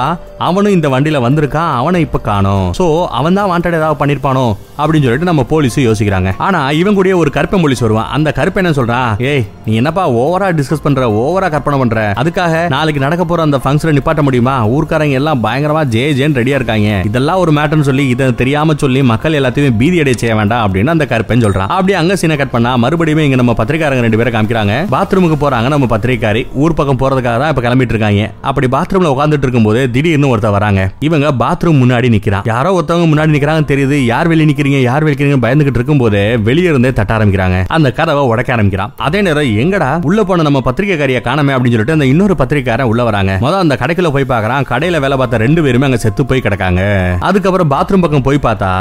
அவனும் இந்த வண்டியில வந்திருக்கான். அவனை இப்ப காணோம். சோ அவன் தான் வாண்டட் ஏதாவது பண்ணிருப்பானோ அப்படின்னு சொல்லிட்டு நம்ம போலீஸ் யோசிக்கிறாங்க. ஆனா இவன் கூட ஒரு கற்பனை போலீஸ் வருவான். அந்த கற்பனை என்ன சொல்றான், ஏய் நீ என்னப்பா ஓவரா டிஸ்கஸ் பண்ற, ஓவரா கற்பனை பண்ற, அதுக்காக நாளைக்கு நடக்க போற அந்த ஃபங்க்ஷனை நிப்பாட்ட முடியுமா, ஊர்க்காரங்க எல்லாம் பயங்கரமா ஜே ஜேன்னு ரெடியா இருக்காங்க, இதெல்லாம் ஒரு மேட்டர்னு சொல்லி இதை தெரியாம சொல்லி மக்கள் எல்லாத்தையும் பீதி அடைய செய்ய வேண்டாம் அப்படின்னு அந்த கற்பனை சொல்றான். அப்படி அங்க சீனை கட் பண்ணா மறுபடியும் இங்க நம்ம பத்திரிக்காரங்க ரெண்டு பேரை காமிக்கிறாங்க. பாத்ரூமுக்கு போறாங்க நம்ம பத்திரிக்காரி. ஊர் பக்கம் போறதுக்காக தான் இப்ப கிளம்பிட்டு இருக்காங்க. அப்படி பாத்ரூம்ல உட்காந்துட்டு இருக்கும்போது திடீர்னு ஒருத்தர் வராங்க. இவங்க பாத்ரூம் முன்னாடி நிக்கிறான். யாரோ ஒருத்தவங்க முன்னாடி நிக்கிறாங்க தெரியுது. யார் வெளியே நிக்கிறீங்க யார் வெளிக்கிறீங்க பயந்துகிட்டு இருக்கும் போது வெளியே இருந்தே தட்ட ஆரம்பிக்கிறாங்க. அந்த கதவை உடைக்க ஆரம்பிக்கிறான். அதே நேரம் எங்கடா உள்ள போன நம்ம பத்திரிக்கைக்காரியை காணமே அப்படின்னு சொல்லிட்டு அந்த இன்னொரு பத்திரிக்காரன் உள்ள வராங்க. முதல்ல அந்த கடைக்குள்ள போய் பாக்குறான். கடையில வேலை பார்த்த ரெண்டு பேருமே அங்க செத்து போய் கிடக்காங்க. அதுக்கப்புறம் பாத்ரூம் பக்கம் போய் பார்த்தா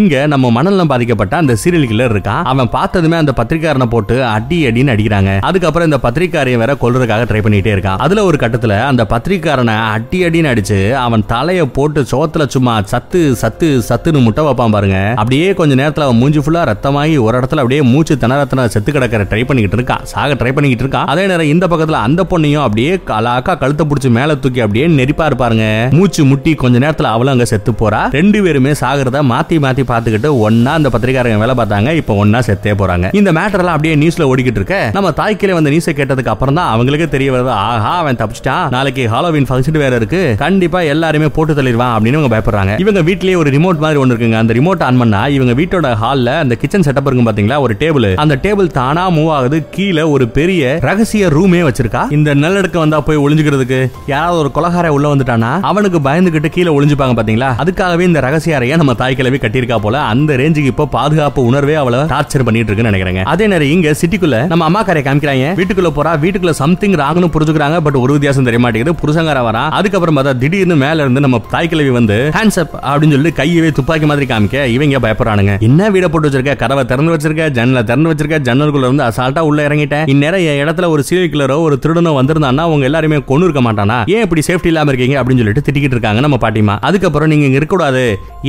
இங்க நம்ம மனநலம் பாதிக்கப்பட்ட அந்த சீரியல் கில்லர் இருக்கான். அவன் பார்த்ததுமே அந்த பத்திரிக்காரனை போட்டு அடி அடின்னு அடிக்கிறாங்க. அதுக்கப்புறம் இந்த பத்திரிக்காரியை வேற கொல்றதுக்காக ட்ரை பண்ணிட்டே இருக்கான். அதுல ஒரு கட்டத்துல அந்த பத்திரிக்காரனை அடி அடின்னு அடிச்சு அவன் தலையை போட்டு சோத்துல சும்மா சத்து சத்து சத்துன்னு முட்டை வைப்பான் பாருங்க. அப்படியே கொஞ்ச நேரத்துல அவன் மூஞ்சி ஃபுல்லா ரத்தமாகி ஒரு இடத்துல அப்படியே மூச்சு திணறத்தின செத்து கிடக்கிற ட்ரை பண்ணிக்கிட்டு இருக்கான். சாக ட்ரை பண்ணிக்கிட்டு இருக்கான். அதே நேரம் இந்த பக்கத்துல அந்த பொண்ணையும் அப்படியே அழகா கழுத்தை பிடிச்சி மேல தூக்கி அப்படியே நெரிப்பா இருப்பாருங்க. மூச்சு முட்டி கொஞ்ச நேரத்துல அவளும் அங்க செத்து போறா. ரெண்டு பேருமே சாகிறத மாத்தி மாத்தி பாத்துக்கிட்டு ஒன்னா அந்த பத்திரிக்காரங்க வேலை பார்த்தாங்க. இப்ப ஒன்னா செத்தே போறாங்க. இந்த மேட்டர் எல்லாம் அப்படியே நியூஸ்ல ஓடிக்கிட்டு இருக்க நம்ம தாய்க்கிலே வந்து நியூஸை கேட்டதுக்கு அப்புறம் தான் அவங்களுக்கு தெரிய வருது, ஆஹா அவன் தப்பிச்சிட்டான், நாளைக்கு ஹாலோவீன் ஃபங்க்ஷன் வேற இருக்கு, கண்டிப்பா எல்லாருமே போட்டு தள்ளிடுவான் அப்படின்னு இவங்க பயப்படுறாங்க. இவங்க வீட்லயே ஒரு ரிமோட் மாதிரி ஒன்னு இருக்குங்க. அந்த ரிமோட் ஆன் பண்ணா இவங்க வீட்டோட ஹால்ல அந்த கிச்சன் செட்டப் இருக்கும் பாத்தீங்களா, ஒரு டேபிள். அந்த டேபிள் தானா மூவ் ஆகுது. கீழே ஒரு பெரிய ரகசிய ரூமே வச்சிருக்கா. இந்த நிலநடுக்கம் வந்தா போய் ஒளிஞ்சுக்கிறதுக்கு. யாராவது ஒரு கொலகார உள்ள வந்துட்டானா அவனுக்கு பயந்துகிட்டு கீழே ஒளிஞ்சுப்பாங்க பாத்தீங்களா, அதுக்காகவே இந்த ரகசிய அறையை நம்ம தாய்க்கிழவி கட்டியிருக்கா போல. அந்த ரேஞ்சுக்கு இப்ப பாதுகாப்பு உணர்வே அவளை டார்ச்சர் பண்ணிட்டு இருக்குன்னு நினைக்கிறேன். அதே நேரம் இங்க சிட்டிக்குள்ள நம்ம அம்மா காரை காமிக்கிறாங்க. வீட்டுக்குள்ள போறா. வீட்டுக்குள்ள சம்திங் ராங்னு புரிஞ்சுக்கிறாங்க. பட் ஒரு வித்தியாசம் தெரிய மாட்டேங்குது. புருஷங்கார வரா. அதுக்கப்புறம் பார்த்தா திடீர்னு மேல இருந்து நம்ம தாய்க்கிழவி வந்து ஹேண்ட்ஸ் அப் அப்படின்னு சொல்லி கையவே துப்பாக்கி மாதிரி காமிக்க இவங்க பயப்படுறானுங்க. என்ன வீட போட்டு வச்சிருக்க, கதவை திறந்து வச்சிருக்க, ஜன்னலை திறந்து வச்சிருக்க, ஜன்னலுக்குள்ள இருந்து அசால்ட்டா உள்ள இறங்கிட்டேன். இந்நேரம் இடத்துல ஒரு சீரியல் கில்லரோ ஒரு திருடனோ வந்திருந்தான்னா அவங்க எல்லாருமே கொண்டு இருக்க மாட்டானா? ஏன் இப்படி சேஃப்டி இல்லாம இருக்கீங்க அப்படின்னு சொல்லிட்டு திட்டிக்கிட்டு இருக்காங்க நம்ம பாட்டிமா. அதுக்கப்புறம் நீங்க இங்க இருக்கக்கூடாது,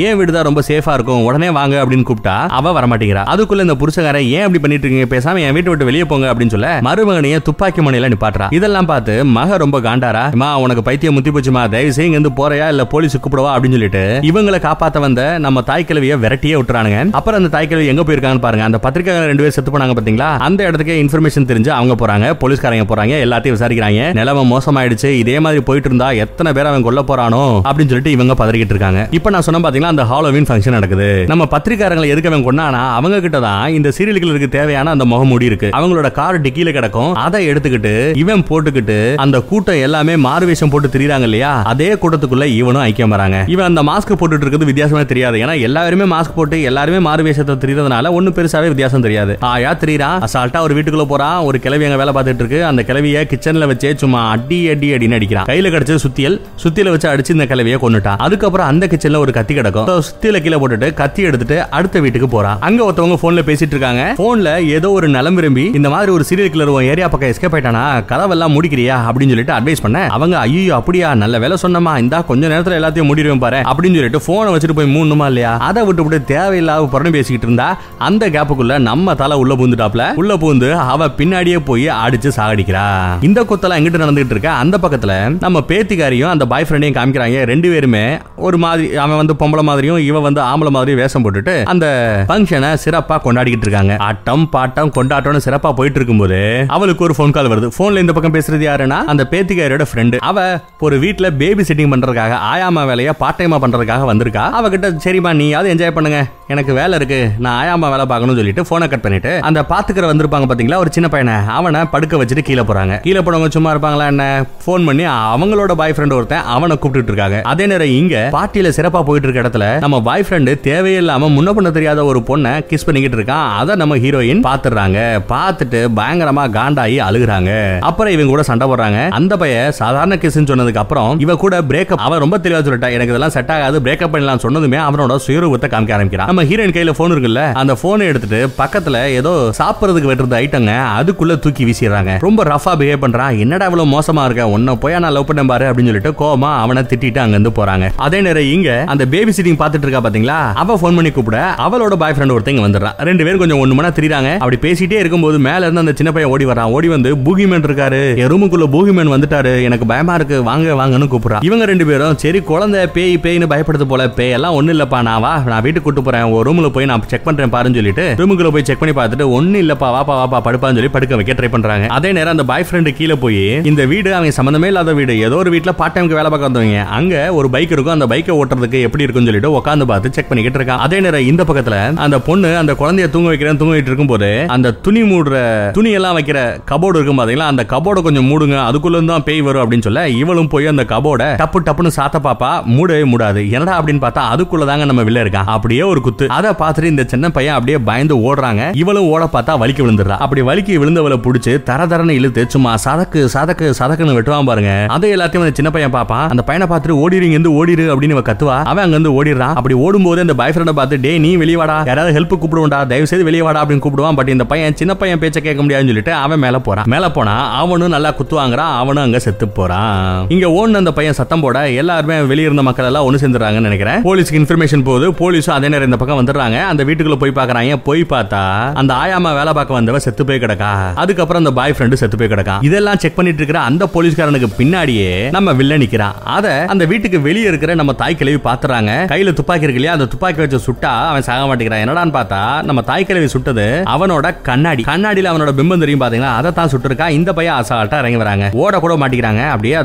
ஏன் வீடுதான் ரொம்ப சேஃபா இருக்கும், உடனே வாங்க அப்படின்னு கூப்பிட்டா அவ வரமாட்டேங்கிறா. அதுக்குள்ள இந்த புருஷகாரை ஏன் அப்படி பண்ணிட்டு இருக்கீங்க, பேசாம என் வீட்டை விட்டு வெளியே போங்க அப்படின்னு சொல்ல மருமகனையே துப்பாக்கி மணியில நிப்பாட்டுறா. இதெல்லாம் பார்த்து மக ரொம்ப காண்டாரா, உனக்கு பைத்தியம் முத்தி போச்சுமா, தயவு செய்ய இங்க இருந்து போறையா இல்ல போலீஸ் கூப்பிடவா அப்படின்னு சொல்லிட்டு இவங்களை காப்பாத்த வந்த நம்ம தாய்க்கிழவியை விரட்டியே விட்டுறானுங்க. அப்புறம் அந்த தாய்க்கிழவி எங்க போயிருக்காங்கன்னு பாருங்க, அந்த பத்திரிக்கையாளர் ரெண்டு பேர் செத்து போனாங்க பாத்தீங்களா, அந்த இடத்துக்கு இன்ஃபர்மேஷன் தெரிஞ்சு அவங்க போறாங்க, போலீஸ்காரங்க போறாங்க, எல்லாத்தையும் விசாரிக்கிறாங்க. நிலவ மோசமாயிடுச்சு, இதே மாதிரி போயிட்டு இருந்தா எத்தனை பேர் அவன் கொல்ல போறானோ அப்படின்னு சொல்லிட்டு இவங்க பதறிக்கிட்டு இருக்காங்க. இப்ப நான் சொன்ன பாத்தீங்களா அந்த ஹாலோவீன் ஃபங்க்ஷன் நடக்குது. நம்ம பத்திரிக்காரங்களை எதுக்கு அவன் கொண்டானா, அவங்க கிட்ட தான் இந்த சீரியல்களுக்கு தேவையான அந்த முகமூடி இருக்கு. அவங்களோட கார் டிக்கில கிடக்கும், அதை எடுத்துக்கிட்டு இவன் போட்டுக்கிட்டு அந்த கூட்டம் எல்லாமே மாறுவேஷம் போட்டு திரிறாங்க இல்லையா, அதே கூட்டத்துக்குள்ள இவனும் ஐக்கியம் வராங்க. இவன் அந்த மாஸ்க் போட்டுட்டு இருக்கிறது வித்தியாசமா தெரியாது, ஏன்னா எல்லாருமே மாஸ்க் போட்டு எல்லாருமே மாறுவேஷத்தை திரிறதுனால ஒன்னும் பெருசாவே வித்தியாசம் தெரியாது. ஆயா திரிறா, அசால்ட்டா ஒரு வீட்டுக்குள்ள போறா, ஒரு கிளவி அங்க வேலை பார்த்துட்டு இருக்கு, அந்த கிளவிய கிச்சன்ல வச்சே சும்மா அடி அடி அடின்னு அடிக்கிறான். கையில கிடைச்சது சுத்தியல், சுத்தியில வச்சு அடிச்சு இந்த கிளவிய கொண்டுட்டான். அதுக்கப்புறம் அந்த கிச்சன்ல ஒரு கத்தி கிடக்கும், சுத்தியில கீழே போட்டுட்டு கத்தி எடுத்துட்டு அடுத்த வீட்டுக்கு போறான். அங்க ஒருத்தவங்க போன்ல பேசிட்டு இருக்காங்க, போன்ல ஏதோ ஒரு நலம் விரும்பி இந்த மாதிரி ஒரு சீரியல் கில்லர் ஏரியா பக்கம் எஸ்கேப் ஆயிட்டானா, கதவெல்லாம் முடிக்கிறியா அப்படின்னு சொல்லிட்டு அட்வைஸ் பண்ண அவங்க ஐயோ அப்படியா, நல்ல வேலை சொன்னமா, இந்த கொஞ்ச நேரத்துல எல்லாத்தையும் முடிடுவேன் பாரு அப்படின்னு சொல்லிட்டு போனை வச்சுட்டு போய் மூணுமா இல்லையா, அதை விட்டு தேவையில்லாத புறணி பேசிக்கிட்டு இருந்தா அந்த கேப்புக்குள்ள நம்ம தலை உள்ள பூந்துட்டாப்ல, உள்ள பூந்து அவ பின்னாடியே போய் அடிச்சு சாகடிக்கிறா. இந்த கொத்தெல்லாம் எங்கிட்ட நடந்துட்டு இருக்க, அந்த பக்கத்துல நம்ம பேத்திக்காரியும் அந்த பாய் ஃப்ரெண்டையும் காமிக்கிறாங்க. ரெண்டு பேருமே ஒரு மாதிரி, அவன் வந்து பொம்பளை மாதிரியும் இவன் வந்து ஆம்பளை மாதிரியும் வேஷம் போட்டுட்டு அந்த ஃபங்க்ஷனை சிறப்பா கொண்டாடிக்கிட்டு இருக்காங்க. ஆட்டம் பாட்டம் கொண்டாட்டம்னு சிறப்பா போயிட்டு இருக்கும்போது அவளுக்கு ஒரு போன் கால் வருது. போன்ல இந்த பக்கம் பேசுறது யாருன்னா அந்த பேத்திக்காரியோட ஃப்ரெண்டு. அவ ஒரு வீட்டுல பேபி சிட்டிங் பண்றதுக்காக, ஆயாமா வேலையை பார்ட் டைமா பண்றதுக்காக வந்திருக்கா. அவகிட்ட சரிமா நீ யாவது என்ஜாய் பண்ணுங்க, எனக்கு வேலை இருக்கு, நான் ஆயாமா வேலை பார்க்கணும்னு சொல்லிட்டு போனை கட் பண்ணிட்டு அந்த பாத்துக்கிற வந்திருப்பாங்க பாத்தீங்களா ஒரு சின்ன பையனை, அவனை படுக்க வச்சுட்டு கீழே போறாங்க. கீழே போனவங்க சும்மா இருப்பாங்களா என்ன, போன் பண்ணி அவங்களோட பாய் ஃப்ரெண்ட் ஒருத்தன் அவனை கூப்பிட்டு இருக்காங்க. அதே நேரம் இங்க பார்ட்டியில சிறப்பா போயிட்டு இருக்க இடத்துல நம்ம பாய் ஃப்ரெண்டு தேவையில்லாம முன்ன பண்ண தெரியாத ஒரு பொண்ணை கிஸ் பண்ணிக்கிட்டு இருக்கான். அதை நம்ம ஹீரோயின் பாத்துடுறாங்க, பார்த்துட்டு பயங்கரமா காண்டாயி அழுகுறாங்க. அப்புறம் இவங்க கூட சண்டை போடுறாங்க. அந்த பையன் சாதாரண கிஸ்ன்னு சொன்னதுக்கு அப்புறம் இவ கூட பிரேக்கப், அவன் ரொம்ப தெளிவா சொல்லிட்டா எனக்கு இதெல்லாம் செட் ஆகாது, பிரேக்கப் பண்ணலாம் சொன்னதுமே அவனோட சுயரூபத்தை காமிக்க ஆரம்பிக்கிறான். நம்ம ஹீரோயின் கையில போன் இருக்குல்ல, அந்த போனை எடுத்துட்டு பக்கத்துல ஏதோ சாப்பிடறதுக்கு வெட்டுறது ஐட்டங்க அதுக்குள்ள தூக்கி வீசிடுறாங்க. ரொம்ப ரஃபா பிஹேவ் பண்றான், என்னடா இவ்வளவு மோசமா இருக்க, உன்ன போய் நான் லவ் பண்ண பாரு அப்படின்னு சொல்லிட்டு கோமா அவனை திட்டிட்டு அங்க இருந்து போறாங்க. அதே நேரம் இங்க அந்த பேபி சிட்டிங் பாத்துட்டு இருக்கா பாத்தீங்களா, அவ போன் பண்ணி கூப்பிட அவளோட பாய் ஃப்ரெண்ட் ஒருத்தங்க வந்துடுறான். ரெண்டு பேரும் கொஞ்சம் ஒண்ணு மணி திரிறாங்க. அப்படி பேசிட்டே இருக்கும்போது மேல இருந்து அந்த சின்ன பையன் ஓடி வரான். ஓடி வந்து பூகிமேன் இருக்காரு, ரூமுக்குள்ள பூகிமேன் வந்துட்டாரு, எனக்கு பயமா இருக்கு, வாங்க வாங்கன்னு கூப்பிடுறா. இவங்க ரெண்டு பேரும் சரி குழந்தை பேய் பேய்னு பயப்படுது போல, பேய் எல்லாம் ஒண்ணு இல்லப்பா, நான் வா நான் வீட்டுக்கு கூட்டு போறேன், ஒரு ரூம்ல போய் நான் செக் பண்றேன் பாருன்னு சொல்லிட்டு ரூமுக்குள்ள போய் செக் பண்ணி பார்த்துட்டு ஒண்ணு இல்லப்பா, வாப்பா வாப்பா படுப்பான்னு சொல்லி படுக்க வைக்க ட்ரை பண்றாங்க. அதே நேரம் அந்த பாய் ஃப்ரெண்டு கீழே போய் இந்த வீடு அவங்க சம்பந்தமே இல்லாத வீடு, ஏதோ ஒரு வீட்டுல பார்ட் டைமுக்கு வேலை பார்க்க வந்தவங்க, அங்க ஒரு பைக் இருக்கும், அந்த பைக்கை ஓட்டுறதுக்கு எப்படி இருக்குன்னு சொல்லிட்டு உட்காந்து பார்த்து செக் பண்ணிக்கிட்டு இருக்கான். அதே நேரம் இந்த பக்கத்துல அந்த பொண்ணு அந்த குழந்தைய தூங்க வைக்கிறேன் தூங்கிட்டு இருக்கும் போது அந்த துணி மூடுற துணி எல்லாம் வைக்கிற கபோர்டு இருக்கும் பாத்தீங்களா, அந்த கபோர்டை கொஞ்சம் மூடுங்க அதுக்குள்ள தான் பேய் வரும் அப்படின்னு சொல்ல இவளும் போய் அந்த கபோர்டை டப்பு டப்புன்னு சாத்த பாப்பா, மூடவே மூடாது. என்னடா அப்படின்னு பார்த்தா அதுக்குள்ளதாங்க நம்ம வில்ல இருக்கான். அப்படியே ஒரு குத்து, அதை பார்த்துட்டு இந்த சின்ன பையன் அப்படியே பயந்து ஓடுறாங்க. இவளும் ஓட பார்த்தா வலிக்கு விழுந்துடுறா. அப்படி வலிக்கு விழுந்தவளை பிடிச்சி தர தரன்னு இழுத்து சும்மா சதக்கு சதக்கு சதக்குன்னு வெட்டுவான் பாருங்க. அதை எல்லாத்தையும் அந்த சின்ன பையன் பாப்பான். அந்த பையனை பார்த்துட்டு ஓடிடுங்க இருந்து ஓடிடு அப்படின்னு இவ கத்துவா. அவன் அங்க இருந்து ஓடிடுறான். அப்படி ஓடும்போது அந்த பாய் ஃப்ரெண்டை பார்த்து டே நீ வெளியவாடா, யாராவது ஹெல்ப் கூப்பிடுவோம்டா, தயவு செய்து வெளியவாடா அப்படின்னு கூப்பிடுவான். பட் இந்த பையன் சின்ன பையன் பேச்ச கேட்க முடியாதுன்னு சொல்லிட்டு அவன் மேல போறான். மேல போனா அவனும் நல்லா குத்துவாங்கிறான், அவனும் அங்க செத்து போறான். இங்க ஓடுன அந்த பையன் சத்தம் போட எல்லாருமே வெளியிருந்த மக்கள் எல்லாம் ஒண்ணு சேர்ந்துறாங்கன்னு நினைக்கிறேன். போலீஸுக்கு இன்ஃபர்மேஷன் போகுது. போலீஸும் அதே நேரம் இந்த பக்கம் வந்துடுறாங்க. அந்த வீட்டுக்குள்ள போய் பாக்குறாங்க. போய் பார்த்தா அந்த ஆயாமா வேலை பார்க்க வந்தவ செத்து போய் கிடக்கா. அதுக்கப்புறம் அந்த பாய் ஃப்ரெண்டு செத்து போய் கிடக்கா. இதெல்லாம் செக் பண்ணிட்டு இருக்கிற அந்த போலீஸ்காரனுக்கு பின்னாடியே நம்ம வில்ல நிக்கிறான். அதை அந்த வீட்டுக்கு வெளியே இருக்கிற நம்ம தாய் கிழவி பாத்துறாங்க. கையில துப்பாக்கி இருக்கு இல்லையா, அந்த துப்பாக்கி வச்சு சுட்டா அவன் சாக மாட்டேங்கிறான். என்னடான்னு பார்த்தா நம்ம தாய் கிழவி சுட்டது அவனோட கண்ணாடி, கண்ணாடியில அவனோட பிம்பம் தெரியும் பாத்தீங்களா, அதை தான் சுட்டுருக்கா. இந்த பையன் அசால்ட்டா இறங்கி வராங்க, ஓட கூட மாட்டிக்கிறாங்க. அப்படியே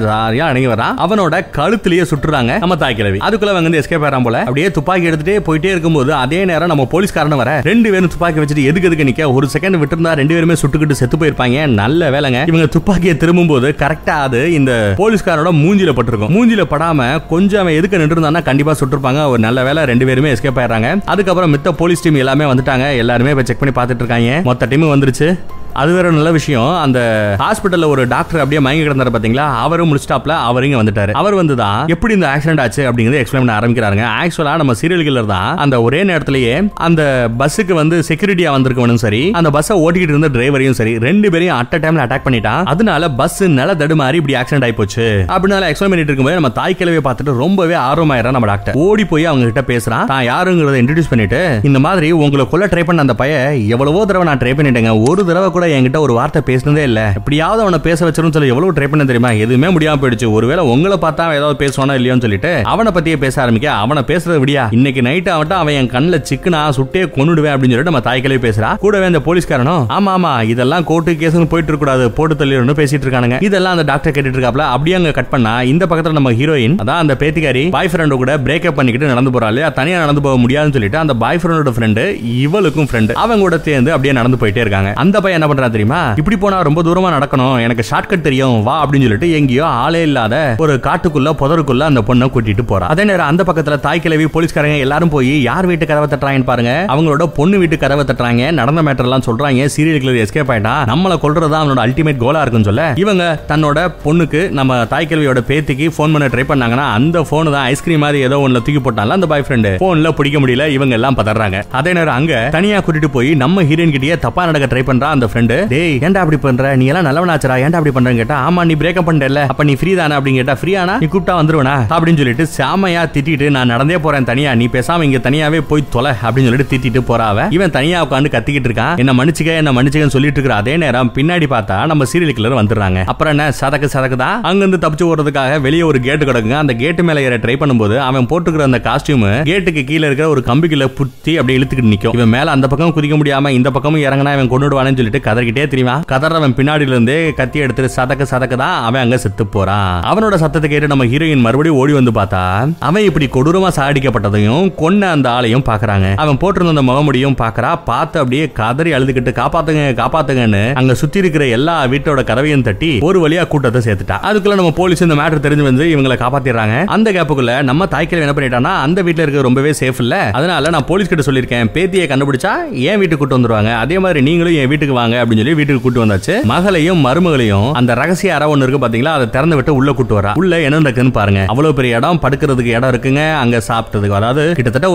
இறங்கி வரான், அவனோட கழுத்திலேயே சுட்டுறாங்க நம்ம தாய் கிழவி. அதுக்குள்ள வந்து எஸ்கேப் ஆறான் போல. அப்படியே துப்பாக்கி எடுத்துட்டே போயிட்டே இருக்கும்போது அதே நேரம் நம்ம போலீஸ்காரன் வர. ரெண்டு பேரும் துப்பாக்கி வச்சுட்டு எதுக்கு நிக்க, ஒரு செகண்ட் விட்டுருந்தா ரெண்டு பேருமே சுட்டுக்கிட்டு செத்து போயிருப்பாங்க. நல்ல வேலைங்க இவங்க துப்பாக்கியை திரும்பும் போது கரெக்டா அது இந்த போலீஸ்காரனோட மூஞ்சில பட்டிருக்கும். மூஞ்சில படாம கொஞ்சம் அவன் எதுக்கு நின்று இருந்தானா கண்டிப்பா சுட்டுருப்பாங்க. ஒரு நல்ல வேலை ரெண்டு பேருமே எஸ்கேப் ஆயிடுறாங்க. அதுக்கப்புறம் மித்த போலீஸ் டீம் எல்லாமே வந்துட்டாங்க. எல்லாருமே செக் பண்ணி பார்த்துட்டு இருக்காங்க. மொத்த டீம் வந்துருச்சு. அது வேற நல்ல விஷயம். அந்த ஹாஸ்பிட்டல்ல ஒரு டாக்டர் அப்படியே மயங்கி கிடந்தாரு பாத்தீங்களா, அவரும் முடிச்சாப்ல அவருங்க வந்துட்டாரு. அவர் வந்துதான் எப்படி இந்த ஆக்சிடென்ட் ஆச்சு அப்படிங்கறத எக்ஸ்பிளைன் பண்ண ஆரம்பிக்கிறாங்க. ஆக்சுவலா நம்ம சீரியல் கில்லர் தான் அந்த ஒரே நேரத்திலேயே அந்த பஸ்ஸுக்கு வந்து செக்யூரிட்டியா வந்திருக்கவனும் சரி, அந்த பஸ்ஸை ஓட்டிக்கிட்டு இருந்த டிரைவரையும் சரி, ரெண்டு பேரையும் அட் டைம்ல அட்டாக் பண்ணிட்டான். அதனால பஸ் நில தடுமாறி இப்படி ஆக்சிடென்ட் ஆயி போச்சு அப்படினால எக்ஸ்பிளைன் பண்ணிட்டு இருக்கும்போது நம்ம தாய் கிழவியை பார்த்துட்டு ரொம்பவே ஆர்வமாயிரா நம்ம டாக்டர். ஓடி போய் அவங்க கிட்ட பேசுறான், தான் யாருங்கிறத இன்ட்ரோடியூஸ் பண்ணிட்டு, இந்த மாதிரி உங்களை கொல்ல ட்ரை பண்ண அந்த பைய எவ்வளவோ தடவை நான் ட்ரை பண்ணிட்டேங்க, ஒரு தடவை கூட என்கிட்ட ஒரு வார்த்தை பேசினதே இல்ல, எப்படியாவது அவனை பேச வச்சிருன்னு சொல்லி எவ்வளவு ட்ரை பண்ண தெரியுமா, எதுவுமே முடியாம போயிடுச்சு, ஒருவேளை உங்களை பார்த்தா ஏதாவது பேசுவானோ இல்லையோன்னு சொல்லிட்டு அவனை பத்தியே பேச ஆரம்பிக்க. அவனை பேசுறது விடியா, இன்னைக்கு நைட் அவட்ட அவன் என் கண்ணுல சிக்கனா சுட்டே கொன்னுடுவேன் அப்படின்னு சொல்லிட்டு நம்ம தாய்க்கிழவி பேசுறா. கூடவே அந்த போலீஸ்காரனும் ஆமா ஆமா இதெல்லாம் கோர்ட்டு கேஸ்னு போயிட்டு இருக்க கூடாது, போட்டு தள்ளிடணும் பேசிட்டு இருக்கானுங்க. இதெல்லாம் அந்த டாக்டர் கேட்டுட்டு இருக்காப்ல. அப்படியே அங்க கட் பண்ணா இந்த பக்கத்துல நம்ம ஹீரோயின், அதான் அந்த பேத்திகாரி பாய் ஃப்ரெண்ட் கூட பிரேக்அப் பண்ணிக்கிட்டு நடந்து போறாள். தனியா நடந்து போக முடியாதுன்னு சொல்லிட்டு அந்த பாய் ஃப்ரெண்டோட ஃப்ரெண்ட் இவளுக்கும் ஃப்ரெண்ட் அவங்க கூட சேர்ந்து அப்படியே நடந்து போயிட்டே இருக்காங்க. அந்த பையன் என்ன பண்றான் தெரியுமா, இப்படி போனா ரொம்ப தூரமா நடக்கணும், எனக்கு ஷார்ட்கட் தெரியும் வா அப்படின்னு சொல்லிட்டு எங்கேயோ ஆளே இல்லாத ஒரு காட்டுக்குள்ள புதருக்குள்ள அந்த பொண்ணை கூட்டிட்டு போறான். அதே நேரம் அந்த பக்கத்துல தாய்க்கிழவி போலீஸ்காரங்க எல்லாரும் போய் யார் வீட்டு கதவை தட்டுறாங்கன்னு பாருங்க, அவங்களோட பொண்ணு வீட்டு கதவை தட்டுறாங்க. நடந்த மேட்டர் எல்லாம் சொல்றாங்க, சீரியல் கில்லர் எஸ்கேப் ஆயிட்டா, நம்மளை கொல்றதா அவனோட அல்டிமேட் கோலா இருக்குன்னு சொல்ல இவங்க தன்னோட பொண்ணுக்கு நம்ம தாய்க்கிழவியோட பேத்திக்கு போன் பண்ண ட்ரை பண்ணாங்கன்னா அந்த போன் தான் ஐஸ்கிரீம் மாதிரி ஏதோ ஒன்னு தூக்கி போட்டாலும் அந்த பாய் ஃப்ரெண்ட் போன்ல பிடிக்க முடியல, இவங்க எல்லாம் பதறாங்க. அதே நேரம் அங்க தனியா கூட்டிட்டு போய் நம்ம ஹீரோயின் கிட்டயே தப்பா நடக்க ட்ரை பண்றா அந்த ஃப்ரெண்ட். டேய் ஏன்டா அப்படி பண்ற, நீ எல்லாம் நல்லவனாச்சடா, ஏன்டா அப்படி பண்றன்னு கேட்டா, ஆமா நீ பிரேக்அப் பண்ணல அப்ப நீ ஃப்ரீ தானா அப்படின்னு கேட்டா, ஃப்ரீயானா நீ கூப்பிட்டா வந்துருவனா அப்படின்னு சொல்லிட்டு சாமையா திட்டிட்டு, நான் நடந்தே போறேன் தனியா, நீ பேசாம இங்க தனியாவே போய் தொலை அப்படின்னு சொல்லிட்டு திட்டிட்டு போறாவ. இவன் தனியா உட்காந்து கத்திக்கிட்டு இருக்கான், என்ன மன்னிச்சுக்க என்ன மன்னிச்சுக்கன்னு சொல்லிட்டு இருக்கிற. அதே நேரம் பின்னாடி பார்த்தா நம்ம சீரியல் கில்லர் வந்துடுறாங்க. அப்புறம் என்ன சதக்கு சதக்குதா அங்க இருந்து தப்பிச்சு போறதுக்காக வெளியே ஒரு கேட்டு கிடக்குங்க. அந்த கேட்டு மேல ஏற ட்ரை பண்ணும்போது அவன் போட்டுக்கிற அந்த காஸ்டியூம் கேட்டுக்கு கீழே இருக்கிற ஒரு கம்பிக்குள்ள புத்தி அப்படியே இழுத்துக்கிட்டு நிக்கும். இவன் மேல அந்த பக்கம் குதிக்க முடியாம இந்த பக்கமும் இறங்கினா இவன் கொண்டுடுவானு சொல்லிட்டு கதறிக்கிட்டே தெரியுமா, கதறவன் பின்னாடியில இருந்து கத்தி எடுத்து சதக்க சதக்கதா அவன் அங்க செத்து போறான். அவனோட சத்தத்தை கேட்டு நம்ம ஹீரோயின் மறுபடியும் ஓடி வந்து பார்த்தா அவன் இப்படி கொடூரமா சாடிக்கப்பட்டதையும் கொன்ன அந்த ஆளையும் பாக்குறாங்க. அவன் போட்டிருந்த அந்த முகமுடியும் பாக்குறா, பார்த்து அப்படியே கதறி அழுதுகிட்டு காப்பாத்துங்க காப்பாத்துங்கன்னு அங்க சுத்தி இருக்கிற எல்லா வீட்டோட கதவையும் தட்டி ஒரு வழியா கூட்டத்தை சேர்த்துட்டா. அதுக்குள்ள நம்ம போலீஸ் இந்த மேட்டர் தெரிஞ்சு வந்து இவங்களை காப்பாத்திடுறாங்க. அந்த கேப்புக்குள்ள நம்ம தாய்க்கிழவி என்ன பண்ணிட்டானா, அந்த வீட்டுல இருக்க ரொம்பவே சேஃப் இல்ல, அதனால நான் போலீஸ் கிட்ட சொல்லிருக்கேன் பேத்தியை கண்டுபிடிச்சா என் வீட்டுக்கு கூட்டு வந்துருவாங்க, அதே மாதிரி நீங்களும் என் வீட்டுக்கு வாங்க அப்படின்னு சொல்லி வீட்டுக்கு கூட்டு வந்தாச்சு. மகளையும் மருமகளையும் அந்த ரகசிய அறை ஒண்ணு இருக்கு பாத்தீங்களா, அதை திறந்து விட்டு உள்ள கூட்டு வரா. உள்ள என்ன இருக்குன்னு பாருங்க, அவ்வளவு பெரிய இடம், படுக்கிறதுக்கு இடம் இருக்குங்க, அங்க சாப்பிட்டதுக்கு அதாவது கிட்டத்தட்ட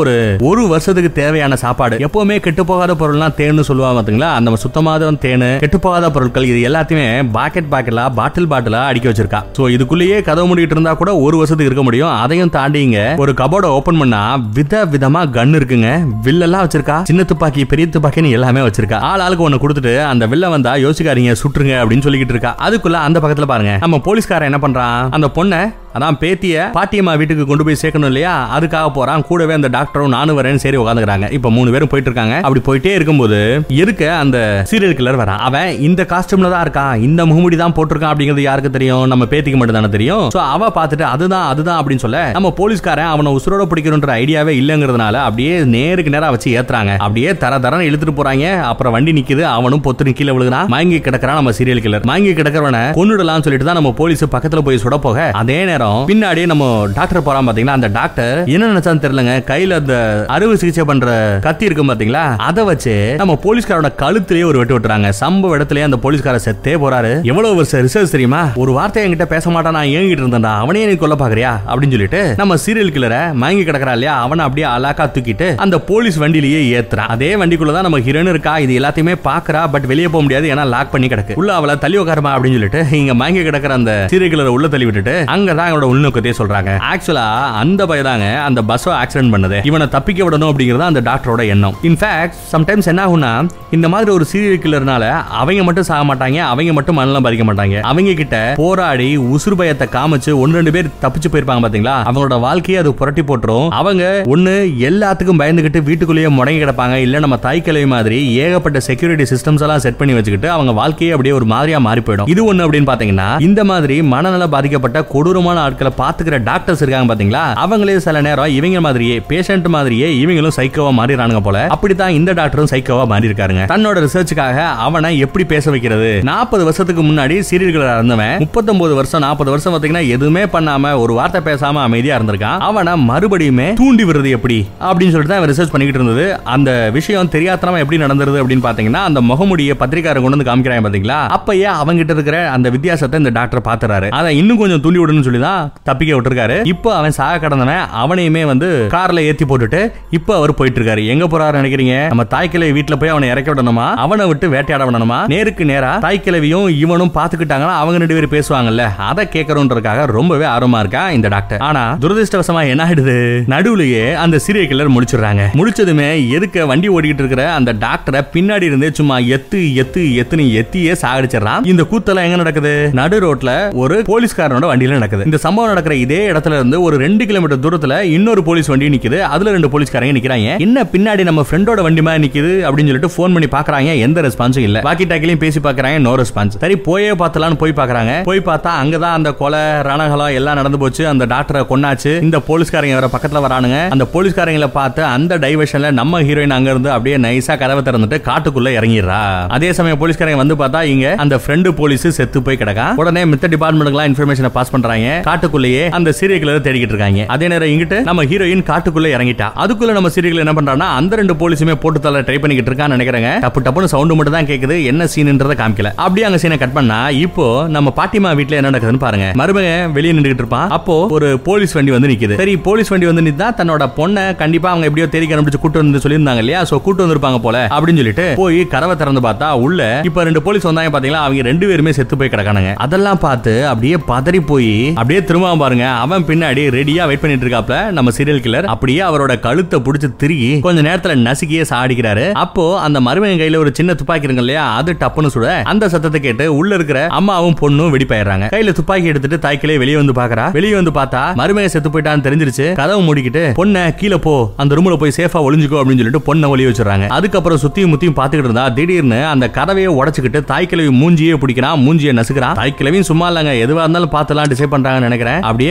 ஒரு வருஷத்துக்கு தேவையான சாப்பாடு. எப்பவுமே கெட்டு போகாத பொருள்லாம் தேன்னு சொல்லுவாங்க பாத்தீங்களா, அந்த சுத்தமான தேனு கெட்டு போகாத பொருட்கள் இது எல்லாத்தையுமே பாக்கெட் பாக்கெட்லா பாட்டில் பாட்டிலா அடிக்க வச்சிருக்கா. சோ இதுக்குள்ளேயே கதவு மூடிட்டு இருந்தா கூட ஒரு வருஷத்துக்கு இருக்க முடியும். அதையும் தாண்டிங்க ஒரு கபோர்ட ஓபன் பண்ணா வித விதமா கன் இருக்குங்க, வில்லெல்லாம் வச்சிருக்கா, சின்ன துப்பாக்கி பெரிய துப்பாக்கின்னு எல்லாமே வச்சிருக்கா. ஆளுக்கு ஒண்ணு கொடுத்துட்டு அந்த வில்ல வந்தா யோசிக்காதீங்க சுற்றுங்க அப்படின்னு சொல்லிக்கிட்டு இருக்கா. அதுக்குள்ள அந்த பக்கத்துல பாருங்க நம்ம போலீஸ்காரன் என்ன பண்றான், அந்த பொண்ணை அதான் பேத்திய பாட்டியம்மா வீட்டுக்கு கொண்டு போய் சேர்க்கணும் இல்லையா, அதுக்காக போறான். கூடவே அந்த டாக்டரும் நானும் வரேன்னு சரி உட்காந்துக்கிறாங்க. இப்ப 3 பேரும் போயிட்டு இருக்காங்க. அப்படி போயிட்டே இருக்கும்போது இருக்க அந்த சீரியல் கில்லர் வரான். அவன் இந்த காஸ்டியூம்ல தான் இருக்கான், இந்த முகமுடி தான் போட்டிருக்கான் அப்படிங்கிறது யாருக்கு தெரியும், நம்ம பேத்திக்கு மட்டும் தானே தெரியும். சோ அவ பார்த்துட்டு அதுதான் அதுதான் அப்படின்னு சொல்ல நம்ம போலீஸ்காரன் அவனை உசுரோட பிடிக்கணும்ன்ற ஐடியாவே இல்லங்கிறதுனால அப்படியே நேருக்கு நேரா வச்சு ஏத்துறாங்க. அப்படியே தர தரன்னு இழுத்துட்டு போறாங்க. அப்புறம் வண்டி நிக்குது, அவனும் பொத்துன்னு கீழே விழுகிறான், மயங்கி கிடக்கிறான் நம்ம சீரியல் கில்லர். மயங்கி கிடக்கிறவனை கொன்னுடலாம்னு சொல்லிட்டு தான் நம்ம போலீஸ் பக்கத்துல போய் சுட போக அதே பின்னாடி நம்ம டாக்டர் போறான் பாத்தீங்களா. அந்த டாக்டர் என்ன நினைச்சான்னு தெரியலங்க, கையில அந்த அறுவை சிகிச்சை பண்ற கத்தி இருக்கும் பாத்தீங்களா, அதை வச்சு நம்ம போலீஸ்காரோட கழுத்திலேயே ஒரு வெட்டு விட்டுறாங்க. சம்பவ இடத்திலேயே அந்த போலீஸ்கார செத்தே போறாரு. எவ்வளவு வருஷம் ரிசர்ச் தெரியுமா, ஒரு வார்த்தை என்கிட்ட பேச மாட்டான் நான் ஏங்கிட்டு இருந்தேன்டா, அவனே நீ கொல்ல பாக்குறியா அப்படின்னு சொல்லிட்டு நம்ம சீரியல் கில்லரை மயங்கி கிடக்குறா இல்லையா, அவனை அப்படியே அலாக்கா தூக்கிட்டு அந்த போலீஸ் வண்டியிலேயே ஏத்துறான். அதே வண்டிக்குள்ளதான் நம்ம ஹீரோன் இருக்கா. இது எல்லாத்தையுமே பாக்குறா, பட் வெளியே போக முடியாது, ஏன்னா லாக் பண்ணி கிடக்கு. உள்ள அவளை தள்ளி உட்காருமா அப்படின்னு சொல்லிட்டு இங்க மயங்கி கிடக்குற அந்த சீரியல் கில்லரை உள்ள தள்ளி விட்டுட்டு அங்க உள்நோக்கத்தையே சொல்றாங்க. ஆக்சுவலா அந்த பயதாங்க அந்த பஸ் ஆக்சிடென்ட் பண்ணது, இவனை தப்பிக்க விடணும் அப்படிங்கறது அந்த டாக்டரோட எண்ணம். இன்ஃபேக்ட் சம்டைம்ஸ் என்ன ஆகும்னா, இந்த மாதிரி ஒரு சீரியல் கில்லர்னால அவங்க மட்டும் சாக மாட்டாங்க, அவங்க மட்டும் மனநலம் பாதிக்க மாட்டாங்க, அவங்க கிட்ட போராடி உசுறு பயத்தை காமிச்சு 1-2 பேர் தப்பிச்சு போயிருப்பாங்க பாத்தீங்களா, அவங்களோட வாழ்க்கையை அது புரட்டி போட்டுரும். அவங்க ஒண்ணு எல்லாத்துக்கும் பயந்துகிட்டு வீட்டுக்குள்ளேயே முடங்கி கிடப்பாங்க, இல்ல நம்ம தாய்க்கிழமை மாதிரி ஏகப்பட்ட செக்யூரிட்டி சிஸ்டம்ஸ் எல்லாம் செட் பண்ணி வச்சுக்கிட்டு அவங்க வாழ்க்கையே அப்படியே ஒரு மாதிரியா மாறி போயிடும். இது ஒண்ணு அப்படின்னு பாத்தீங்கன்னா இந்த மாதிரி மனநல பாதிக்கப்பட்ட கொடூரமான நார்மலான ஆட்களை பாத்துக்கிற டாக்டர்ஸ் இருக்காங்க பாத்தீங்களா, அவங்களே சில நேரம் இவங்க மாதிரியே பேஷண்ட் மாதிரியே இவங்களும் சைக்கோவா மாறிறானுங்க போல. அப்படிதான் இந்த டாக்டரும் சைக்கோவா மாறி இருக்காருங்க. தன்னோட ரிசர்ச்சுக்காக அவனை எப்படி பேச வைக்கிறது, 40 வருஷத்துக்கு முன்னாடி சீரியல்களா இருந்தவன் 39 வருஷம் 40 வருஷம் பாத்தீங்கன்னா எதுவுமே பண்ணாம ஒரு வார்த்தை பேசாம அமைதியா இருந்திருக்கான். அவனை மறுபடியுமே தூண்டி விடுறது எப்படி அப்படின்னு சொல்லிட்டு தான் ரிசர்ச் பண்ணிக்கிட்டு இருந்தது. அந்த விஷயம் தெரியாதனமா எப்படி நடந்தது அப்படின்னு பாத்தீங்கன்னா, அந்த முகமுடியை பத்திரிக்காரர் கொண்டு வந்து காமிக்கிறாங்க பாத்தீங்களா, அப்பயே அவங்க கிட்ட இருக்கிற அந்த வித்தியாசத்தை இந்த டாக்டர் பாத்துறாரு. அதை இன்னும் கொஞ்சம் தூண்டி விடணும்னு சொல்லி தான் தப்பிக்க விட்டுருக்காரு. இப்போ அவன் சாக கடந்தவன் அவனையுமே வந்து கார்ல ஏத்தி போட்டுட்டு இப்போ அவர் போயிட்டு இருக்காரு. எங்க போறாரு நினைக்கிறீங்க? நம்ம தாய்க்கிழவி வீட்டுல போய் அவனை இறக்க விடணுமா, அவனை விட்டு வேட்டையாட விடணுமா? நேருக்கு நேரா தாய்க்கிழவியும் இவனும் பாத்துக்கிட்டாங்கன்னா அவங்க ரெண்டு பேரும் பேசுவாங்கல்ல, அதை கேட்கறோன்றதுக்காக ரொம்பவே ஆர்வமா இருக்கா இந்த டாக்டர். ஆனா துரதிருஷ்டவசமா என்ன ஆயிடுது, நடுவுலயே அந்த சீரியல் கில்லர் முடிச்சிடுறாங்க. முடிச்சதுமே எதுக்கு வண்டி ஓடிக்கிட்டு இருக்கிற அந்த டாக்டரை பின்னாடி இருந்தே சும்மா எத்து எத்து எத்துன்னு எத்தியே சாகடிச்சிடறான். இந்த கூத்தெல்லாம் எங்க நடக்குது? நடு ரோட்ல ஒரு போலீஸ்காரனோட வண்டியில நடக்குது. இந்த சம்பவம் நடக்கிற இதே இடத்துல இருந்து ஒரு 2 கிலோமீட்டர் தூரத்துல இன்னொரு போலீஸ் வண்டி நிக்குது. அதுல 2 போலீஸ்காரங்க நிக்கிறாங்க. என்ன பின்னாடி நம்ம ஃப்ரெண்டோட வண்டி மாதிரி நிக்குது அப்படின்னு சொல்லிட்டு போன் பண்ணி பாக்குறாங்க, எந்த ரெஸ்பான்ஸும் இல்ல. வாக்கி டாக்கிலையும் பேசி பாக்குறாங்க, நோ ரெஸ்பான்ஸ். சரி போயே பார்த்தலாம்னு போய் பாக்குறாங்க. போய் பார்த்தா அங்கதான் அந்த கொலை ரணகலம் எல்லாம் நடந்து போச்சு, அந்த டாக்டரை கொன்னாச்சு. இந்த போலீஸ்காரங்க வேற பக்கத்துல வரானுங்க. அந்த போலீஸ்காரங்களை பார்த்து அந்த டைவர்ஷன்ல நம்ம ஹீரோயின் அங்க இருந்து அப்படியே நைஸா கதவை திறந்துட்டு காட்டுக்குள்ள இறங்கிடுறா. அதே சமயம் போலீஸ்காரங்க வந்து பார்த்தா இங்க அந்த ஃப்ரெண்டு போலீஸ் செத்து போய் கிடக்கா. உடனே மித்த டிபார்ட்மெண்ட்லாம் இன்ஃபர்மேஷனை பாஸ் பண்றாங்க. காட்டுக்குள்ளேயே அந்த சீரியல் கில்லரை தேடிக்கிட்டு இருக்காங்க. அதே நேரம் இங்கிட்டு நம்ம ஹீரோயின் காட்டுக்குள்ள இறங்கிட்டா. அதுக்குள்ள நம்ம சீரியல் கில்லர் என்ன பண்றானா, அந்த 2 போலீஸுமே போட்டு தள்ள ட்ரை பண்ணிக்கிட்டு இருக்கான்னு நினைக்கிறாங்க. டப்பு டப்புன்னு சவுண்ட் மட்டும் தான் கேக்குது, என்ன சீன்ன்றத காமிக்கல. அப்படியே அங்க சீனை கட் பண்ணா இப்போ நம்ம பாட்டிமா வீட்டுல என்ன நடக்குதுன்னு பாருங்க. மறுபடியும் வெளியே நின்றுகிட்டு இருப்பான். அப்போ ஒரு போலீஸ் வண்டி வந்து நிக்குது. சரி போலீஸ் வண்டி வந்து நின்னா தன்னோட பொண்ணை கண்டிப்பா அவங்க எப்படியோ தேடி கண்டுபிடிச்சு கூட்டு வந்து சொல்லியிருந்தாங்க இல்லையா, சோ கூட்டு வந்திருப்பாங்க போல அப்படின்னு சொல்லிட்டு போய் கதவை திறந்து பார்த்தா உள்ள இப்ப 2 போலீஸ் வந்தாங்க பாத்தீங்களா, அவங்க 2 பேருமே செத்து போய் கிடக்கானுங்க. அதெல்லாம் பார்த்து அப்படியே பதறி போய் அப்படியே திரும்ப பாருங்க, அவன் பின்னாடி ரெடியா வெயிட் பண்ணிட்டு இருக்காப்ல நம்ம சீரியல் கில்லர். அப்படியே அவரோட கழுத்தை புடிச்சு திருகி கொஞ்ச நேரத்துல நசுக்கியே சாடிக்கிறாரு. அப்போ அந்த மருமகன் கையில ஒரு சின்ன துப்பாக்கி இருக்கு இல்லையா, அது டப்புன்னு சுட அந்த சத்தத்தை கேட்டு உள்ள இருக்கிற அம்மாவும் பொண்ணும் வெடிப்பாயிடுறாங்க. கையில துப்பாக்கி எடுத்துட்டு தாய்க்கிலே வெளியே வந்து பாக்குறா. வெளியே வந்து பார்த்தா மருமகன் செத்து போயிட்டான்னு தெரிஞ்சிருச்சு. கதவு மூடிக்கிட்டு பொண்ணை கீழே போ, அந்த ரூம்ல போய் சேஃபா ஒளிஞ்சுக்கோ அப்படின்னு சொல்லிட்டு பொண்ணை ஒளிய வச்சிடறாங்க. அதுக்கப்புறம் சுத்தியும் முத்தியும் பாத்துக்கிட்டு இருந்தா திடீர்னு அந்த கதவையை உடச்சுக்கிட்டு தாய்க்கிழவி மூஞ்சியே பிடிக்கிறான், மூஞ்சியை நசுக்கிறான். தாய்க்கிழவியும் சும்மா இல்லங்க, எதுவா இருந்தாலும் பாத்துலாம் டிசைட் பண்றாங்கன்னு நினைக்கிறேன். அப்படியே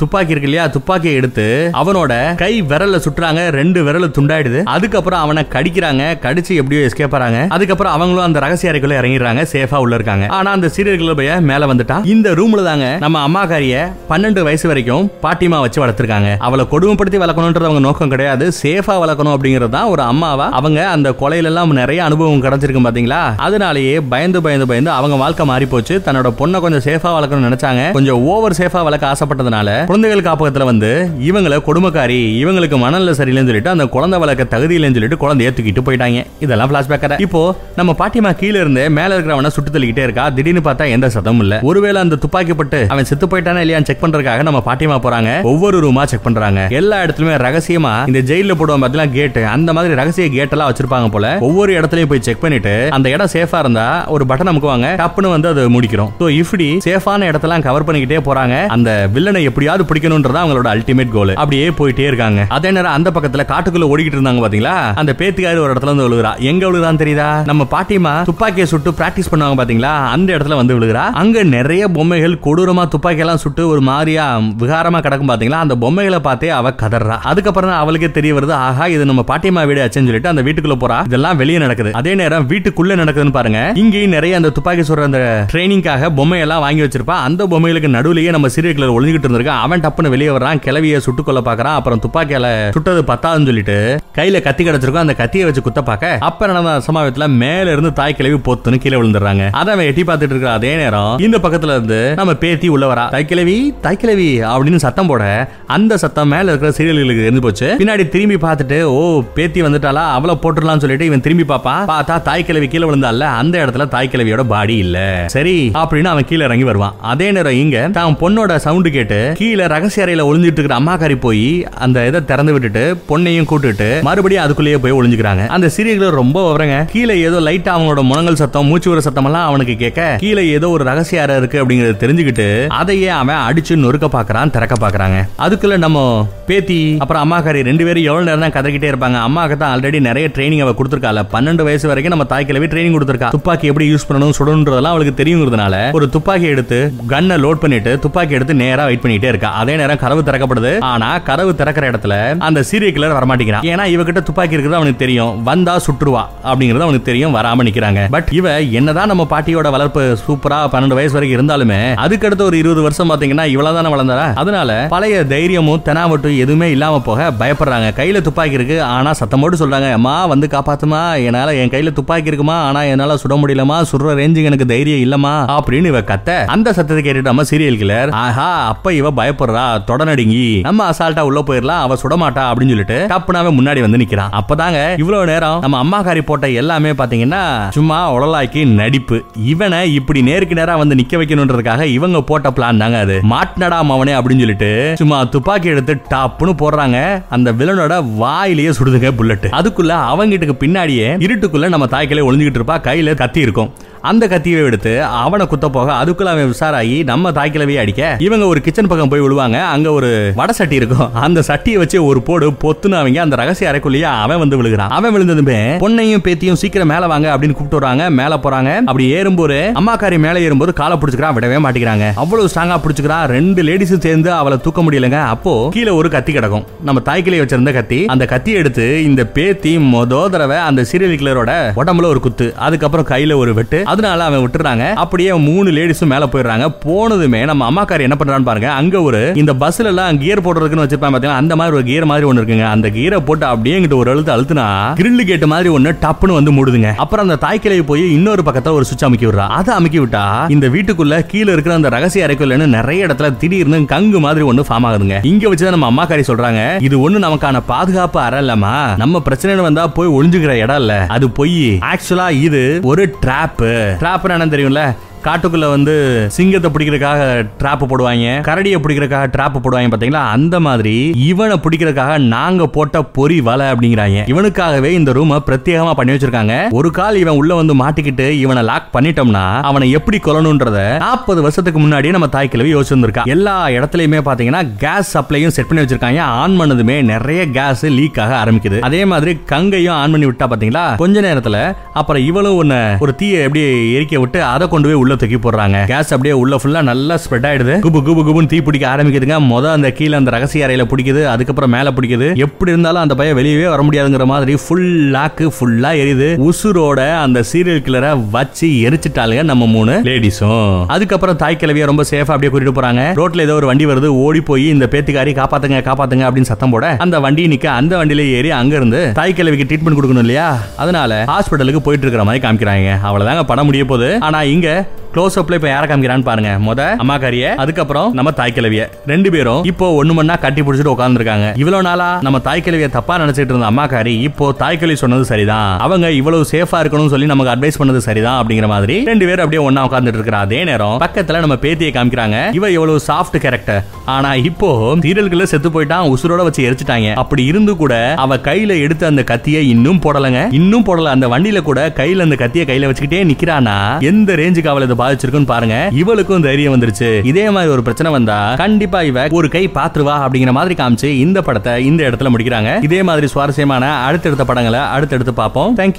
துப்பாக்கி இருக்கு இல்லையா, துப்பாக்கியை எடுத்து அவனோட கை விரல சுட்டுறாங்க, 2 விரல துண்டாயிடுது. அதுக்கப்புறம் அவனை கடிக்கிறாங்க, கடிச்சு எப்படியோ எஸ்கேப் ஆறாங்க. அதுக்கப்புறம் அவங்களும் அந்த ரகசிய அறைக்குள்ள இறங்கிடுறாங்க, சேஃபா உள்ள இருக்காங்க. ஆனா அந்த சீரியல் கில்லர் பைய மேல வந்துட்டா. இந்த ரூம்ல தாங்க நம்ம அம்மாக்காரிய 12 வயசு வரைக்கும் பாட்டிமா வச்சு வளர்த்திருக்காங்க. அவளை கொடுமைப்படுத்தி வளர்க்கணும்ன்றது அவங்க நோக்கம் கிடையாது, சேஃபா வளர்க்கணும் அப்படிங்கறது தான் ஒரு அம்மாவா. அவங்க அந்த கொலையில எல்லாம் நிறைய அனுபவம் கிடைச்சிருக்கும் பாத்தீங்களா, அதனாலேயே பயந்து பயந்து பயந்து அவங்க வாழ்க்கை மாறி போச்சு. தன்னோட பொண்ணை கொஞ்சம் சேஃபா வளர்க்கணும்னு நினைச்சாங்க, கொஞ்சம் ஓவர் சேஃபா வளர்க்க ஆசைப்பட்டதுனால குழந்தைகள் காப்பகத்துல வந்து இவங்களை கொடுமைக்காரி, இவங்களுக்கு மனநிலை சரியில்லைன்னு சொல்லிட்டு அந்த குழந்தை வளர்க்க தகுதி இல்லைன்னு சொல்லிட்டு குழந்தைய தூக்கிட்டு போயிட்டாங்க. இதெல்லாம் பிளாஷ்பேக். இப்போ நம்ம பாட்டிமா கீழே இருந்து மேல இருக்கிறவனை சுட்டு தள்ளிக்கிட்டே இருக்கா. திடீர்னு பார்த்தா எந்த சதமும் இல்ல. ஒருவேளை அந்த துப்பாக்கி பட்டு அவன் செத்து போயிட்டானா இல்லையான்னு செக் பண்றதுக்காக நம்ம பாட்டிமா போறாங்க. ஒவ்வொரு ரூமா செக் பண்றாங்க. எல்லா இடத்துலயுமே ரகசியமா இந்த ஜெயில போடுவோம் பாத்தீங்களா கேட், அந்த மாதிரி ரகசிய கேட் எல்லாம் வச்சிருப்பாங்க போல. ஒவ்வொரு இடத்துலயும் போய் செக் பண்ணிட்டு அந்த இடம் சேஃபா இருந்தா ஒரு பட்டன் அமுக்குவாங்க, டப்புன்னு வந்து அது முடிக்கிறோம். சோ இப்படி சேஃபான இடத்தெல்லாம் கவர் பண்ணிக்கிட்டே போறாங்க. அந்த வில்லனை எப்படியாவது பிடிக்கணும்ன்றதா அவங்களோட அல்டிமேட் கோல். அப்படியே போயிட்டே இருக்காங்க. அதே நேரம் அந்த பக்கத்துல காட்டுக்குள்ள ஓடிக்கிட்டு இருந்தாங்க பாத்தீங்களா, அந்த பேத்திக்காரி ஒரு இடத்துல வந்து விழுகுறா. எங்க விழுகுறான்னு தெரியுதா, நம்ம பாட்டிமா துப்பாக்கியை சுட்டு பிராக்டிஸ் பண்ணுவாங்க பாத்தீங்களா, அந்த இடத்துல வந்து விழுகுறா. அங்க நிறைய பொம்மைகள் கொடூரமா துப்பாக்கி எல்லாம் சுட்டு ஒரு மாதிரியா விகாரமா கிடக்கும் பாத்தீங்களா, அந்த பொம்மைகளை பார்த்தே அவ கதறா. அதுக்கப்புறம் அவளுக்கே தெரிய வருது, ஆஹா இது நம்ம பாட்டிமா வீடு ஆச்சுன்னு சொல்லிட்டு அந்த வீட்டுக்குள்ள போறா. இதெல்லாம் வெளியே நடக்குது. அதே நேரம் வீட்டுக்குள்ள நடக்குதுன்னு பாருங்க. இங்கேயும் நிறைய அந்த துப்பாக்கி சுடுற அந்த ட்ரெய்னிங்காக பொம்மையெல்லாம் வாங்கி வச்சிருப்பா. அந்த பொம்மைகளுக்கு நடுவுலயே நம்ம சீரியல் கில்லர் ஒளிஞ்சிட்டு இருந்திருக்கா. அவன் டப்புன்னு வெளியே வர்றான், கிளவியை சுட்டுக்கொள்ள பாக்குறான். அப்புறம் துப்பாக்கியால சுட்டது பத்தாதுன்னு சொல்லிட்டு கையில கத்தி கிடைச்சிருக்கும், அந்த கத்தியை வச்சு குத்த பாக்க அப்ப நடந்த சமயத்துல மேல இருந்து தாய் கிளவி பொத்துன்னு கீழே விழுந்துடுறாங்க. அதை அவன் எட்டி பார்த்துட்டு இருக்கிற அதே நேரம் இந்த பக்கத்துல இருந்து நம்ம பேத்தி உள்ள வரா. தாய்க்கிழவி தாய்க்கிழவி அப்படின்னு சத்தம் போட அந்த சத்தம் மேல இருக்கிற சீரியல்களுக்கு இருந்து போச்சு. பின்னாடி திரும்பி பார்த்துட்டு ஓ பேத்தி வந்துட்டாளா, அவளை போட்டுடலாம்னு சொல்லிட்டு இவன் திரும்பி பார்ப்பான். பார்த்தா தாய்க்கிழவி கீழே விழுந்தால அந்த இடத்துல தாய்க்கிழவியோட பாடி இல்ல. சரி அப்படின்னு அவன் கீழே இறங்கி வருவான். அதே நேரம் இங்க தான் பொண்ணோட சவுண்ட் கேட்டு கீழே ரகசிய அறையில ஒளிஞ்சிட்டு இருக்கிற அம்மாக்காரி போய் அந்த இதை திறந்து விட்டுட்டு பொண்ணையும் கூட்டிட்டு மறுபடியும் அதுக்குள்ளேயே போய் ஒளிஞ்சுக்கிறாங்க. அந்த சீரியல்ல ரொம்ப விவரங்க. கீழே ஏதோ லைட்டா அவங்களோட முழங்கல் சத்தம், மூச்சு விடுற சத்தம் எல்லாம் அவனுக்கு கேட்க கீழே ஏதோ ஒரு ரகசிய அறை இருக்கு அப்படிங்கறது தெரிஞ்சுக்கிட்டு அதையே அவன் அடிச்சு நொறுக்க பாக்குறான், திறக்க பாக்குறாங்க. அதுக்குள்ள நம்ம பேத்தி அப்புறம் அம்மாக்காரி 2 பேரும் எவ்வளவு நேரம் தான் கதறிக்கிட்டே இருப்பாங்க. அம்மாக்கு தான் ஆல்ரெடி நிறைய ட்ரைனிங் அவ கொடுத்திருக்கால, 12 வயசு வரைக்கும் நம்ம தாய்க்கிழவி ட்ரைனிங் கொடுத்திருக்கா. துப்பாக்கி எப்படி யூஸ் பண்ணணும் சுடணும்ன்றதெல்லாம் அவளுக்கு தெரியுங்கிறதுனால ஒரு துப்பாக்கி எடுத்து கன்னை லோட் பண்ணிட்டு துப்பாக்கி துப்பாக்கி எடுத்து நேரா வெயிட் பண்ணிட்டே இருக்கா. அதே நேரம் கதவு திறக்கப்படுது. ஆனா கதவு திறக்கிற இடத்துல அந்த சீரியல் கில்லர் வரமாட்டேங்கிறான். ஏன்னா இவகிட்ட துப்பாக்கி இருக்கிறது அவனுக்கு தெரியும், வந்தா சுற்றுவா அப்படிங்கறது அவனுக்கு தெரியும், வராம நிக்கிறாங்க. பட் இவ என்னதான் நம்ம பாட்டியோட வளர்ப்பு சூப்பரா 12 வயசு வரைக்கும் இருந்தாலுமே அதுக்கடுத்த ஒரு 20 வருஷம் பாத்தீங்கன்னா இவ்வளவு தானே வளர்ந்தாரா. அதனால பழைய தைரியமும் தெனாவட்டும் எதுவுமே இல்லாம போக பயப்படுறாங்க. கையில துப்பாக்கி இருக்கு ஆனா சத்தமோடு சொல்றாங்க, அம்மா வந்து காப்பாத்துமா, என்னால என் கையில துப்பாக்கி இருக்குமா ஆனா என்னால சுட முடியலமா, சுடுற ரேஞ்சுக்கு எனக்கு தைரியம் இல்லமா அப்படின்னு இவ கத்த. அந்த சத்தத்தை கேட்டுட்டு நம்ம சீரியல் கில்லர் ஆஹா அப்ப இவ பயப்படுறா, தொடநடுங்கி நம்ம அசால்ட்டா உள்ள போயிடலாம், அவ சுடமாட்டா அப்படின்னு சொல்லிட்டு டப்புனாவே முன்னாடி வந்து நிக்கிறான். அப்பதாங்க இவ்வளவு நேரம் நம்ம அம்மா காரி போட்ட எல்லாமே பாத்தீங்கன்னா சும்மா உடலாக்கி நடிப்பு. இவனை இப்படி நேருக்கு நேரா வந்து நிக்க வைக்கணும்ன்றதுக்காக இவங்க போட்ட பிளான் தாங்க அது. மாட்டினடா மாவனே அப்படின்னு சொல்லிட்டு சும்மா துப்பாக்கி எடுத்து டாப்னு போடுறாங்க. அந்த வில்லனோட வாயிலேயே சுடுதுங்க புல்லட். அதுக்குள்ள அவங்கிட்ட பின்னாடியே இருட்டுக்குள்ள நம்ம தாய்க்களே ஒளிஞ்சுக்கிட்டு இருப்பா, கையில கத்தி இருக்கும். அந்த கத்தியை எடுத்து அவனை குத்த போக அதுக்குள்ள அவன் விசாராகி நம்ம தாய்க்கிழவையே அடிக்க இவங்க ஒரு கிச்சன் பக்கம் போய் விழுவாங்க. அங்க ஒரு வடை சட்டி இருக்கும், அந்த சட்டியை வச்சு ஒரு போடு பொத்துன்னு அவங்க அந்த ரகசிய அறைக்குள்ளேயே அவன் வந்து விழுகிறான். அவன் விழுந்ததுமே பொண்ணையும் பேத்தியும் சீக்கிரம் மேல வாங்க அப்படின்னு கூப்பிட்டு வராங்க. மேல போறாங்க. அப்படி ஏறும்போது அம்மாக்காரி மேல ஏறும்போது காலை பிடிச்சுக்கிறான், விடவே மாட்டேங்கிறாங்க. அவ்வளவு ஸ்ட்ராங்கா பிடிச்சுக்கிறா, 2 லேடிஸும் சேர்ந்து அவளை தூக்க முடியலங்க. அப்போ கீழே ஒரு கத்தி கிடக்கும், நம்ம தாய்க்கிழை வச்சிருந்த கத்தி. அந்த கத்தியை எடுத்து இந்த பேத்தி மொதோதரவை அந்த சீரியல் கில்லரோட உடம்புல ஒரு குத்து, அதுக்கப்புறம் கையில ஒரு வெட்டு. அதனால அவன் விட்டுறாங்க. அப்படியே 3 லேடிஸும் மேல போயிடுறாங்க. போனதுமே நம்ம அம்மாக்காரி என்ன பண்றான்னு பாருங்க, அங்க ஒரு இந்த பஸ்ல எல்லாம் கியர் போடுறதுக்குன்னு வச்சிருப்பாங்க பாத்தீங்கன்னா, அந்த மாதிரி ஒரு கியர் மாதிரி ஒண்ணு இருக்குங்க. அந்த கியரை போட்டு அப்படியே இங்கிட்ட ஒரு அழுத்து அழுத்துனா கிரில் கேட் மாதிரி ஒண்ணு டப்புன்னு வந்து மூடுதுங்க. அப்புறம் அந்த தாய்க்கிளை போய் இன்னொரு பக்கத்துல ஒரு சுவிட்ச் அமுக்கி விடுறா. அதை அமுக்கி விட்டா இந்த வீட்டுக்குள்ள கீழே இருக்கிற அந்த ரகசிய அறைக்குள்ளன்னு நிறைய இடத்துல திடீர்னு கங்கு மாதிரி ஒண்ணு ஃபார்ம் ஆகுதுங்க. இங்க வச்சுதான் நம்ம அம்மாக்காரி சொல்றாங்க, இது ஒண்ணு நமக்கான பாதுகாப்பு அறை இல்லமா, நம்ம பிரச்சனைன்னு வந்தா போய் ஒளிஞ்சுக்கிற இடம் இல்ல, அது போய் ஆக்சுவலா இது ஒரு டிராப்பு. டிராப் என்னன்னு தெரியும்ல, காட்டுக்குள்ள வந்து சிங்கத்தை பிடிக்கிறதுக்காக டிராப் போடுவாங்க, கரடியை பிடிக்கிறதுக்காக டிராப் போடுவாங்க பாத்தீங்களா, அந்த மாதிரி இவனை பிடிக்கிறதுக்காக நாங்க போட்ட பொறி வலை அப்படிங்கிறாங்க. இவனுக்காகவே இந்த ரூமை பிரத்யேகமா பண்ணி வச்சிருக்காங்க. ஒரு கால் இவன் உள்ள வந்து மாட்டிக்கிட்டு இவனை லாக் பண்ணிட்டோம்னா அவனை எப்படி கொல்லணும்ன்றத 40 வருஷத்துக்கு முன்னாடியே நம்ம தாய்க்கிழவி யோசிச்சிருந்திருக்கா. எல்லா இடத்துலயுமே பாத்தீங்கன்னா கேஸ் சப்ளையும் செட் பண்ணி வச்சிருக்காங்க. ஆன் பண்ணதுமே நிறைய கேஸ் லீக் ஆக ஆரம்பிக்குது. அதே மாதிரி கங்கையும் ஆன் பண்ணி விட்டா பாத்தீங்களா கொஞ்ச நேரத்துல. அப்புறம் இவளும் ஒன்னு ஒரு தீயை எப்படி எரிக்க விட்டு அதை கொண்டு போய் உள்ள தூக்கி போடுறாங்க. கேஸ் அப்படியே உள்ள ஃபுல்லா நல்லா ஸ்ப்ரெட் ஆயிடுது. குபு குபு குபுன்னு தீ பிடிக்க ஆரம்பிக்குதுங்க. மொத அந்த கீழே அந்த ரகசிய அறையில பிடிக்குது, அதுக்கப்புறம் மேல பிடிக்குது. எப்படி இருந்தாலும் அந்த பையன் வெளியவே வர முடியாதுங்கிற மாதிரி ஃபுல்லா எரியுது. உசுரோட அந்த சீரியல் கில்லரை வச்சு எரிச்சிட்டாலுங்க நம்ம 3 லேடிஸும். அதுக்கப்புறம் தாய்க்கிழவியை ரொம்ப சேஃபா அப்படியே கூட்டிட்டு போறாங்க. ரோட்ல ஏதோ ஒரு வண்டி வருது, ஓடி போய் இந்த பேத்துக்காரி காப்பாத்துங்க காப்பாத்துங்க அப்படின்னு சத்தம் போட அந்த வண்டி நிக்க, அந்த வண்டியில ஏறி அங்க இருந்து தாய்க்கிழவிக்கு ட்ரீட்மெண்ட் கொடுக்கணும் இல்லையா, அதனால ஹாஸ்பிட்டலுக்கு போயிட்டு இருக்கிற மாதிரி காமிக்கிறாங்க. அவ்வளவுதாங்க படம் முடிய போகுது. ஆனா இங்க க்ளோஸ் அப்ல இப்ப யார காமிக்கிறான்னு பாருங்க. முத அம்மாக்காரிய, அதுக்கப்புறம் நம்ம தாய்க்கிழவிய, 2 பேரும் இப்போ ஒண்ணுமண்ணா கட்டி பிடிச்சிட்டு உட்காந்துருக்காங்க. இவ்வளவு நாளா நம்ம தாய்க்கிழவிய தப்பா நினைச்சிட்டு இருந்த அம்மாக்காரி இப்போ தாய்க்கிழவி சொன்னது சரிதான், அவங்க இவ்வளவு சேஃபா இருக்கணும்னு சொல்லி நமக்கு அட்வைஸ் பண்ணது சரிதான் அப்படிங்கிற மாதிரி 2 பேரும் அப்படியே ஒன்னா உட்காந்துட்டு இருக்கிற. அதே நேரம் பக்கத்துல நம்ம பேத்தியை காமிக்கிறாங்க. இவ இவ்வளவு சாஃப்ட் கேரக்டர், ஆனா இப்போ சீரியல்குள்ள செத்து போயிட்டான், உசுரோட வச்சு எரிச்சுட்டாங்க. அப்படி இருந்து கூட அவ கையில எடுத்து அந்த கத்தியை இன்னும் போடல. அந்த வண்டியில கூட கையில அந்த கத்தியை கையில வச்சுக்கிட்டே நிக்கிறானா, எந்த ரேஞ்சுக்கு அவளை பாதிச்சிருக்குன்னு பாருங்க. இவளுக்கும் தைரியம் வந்துருச்சு, இதே மாதிரி ஒரு பிரச்சனை வந்தா கண்டிப்பா இவ ஒரு கை பாத்துருவா அப்படிங்கிற மாதிரி காமிச்சு இந்த படத்தை இந்த இடத்துல முடிக்கிறாங்க. இதே மாதிரி சுவாரஸ்யமான அடுத்தடுத்த படங்களை அடுத்தடுத்து பார்ப்போம். தேங்க்யூ.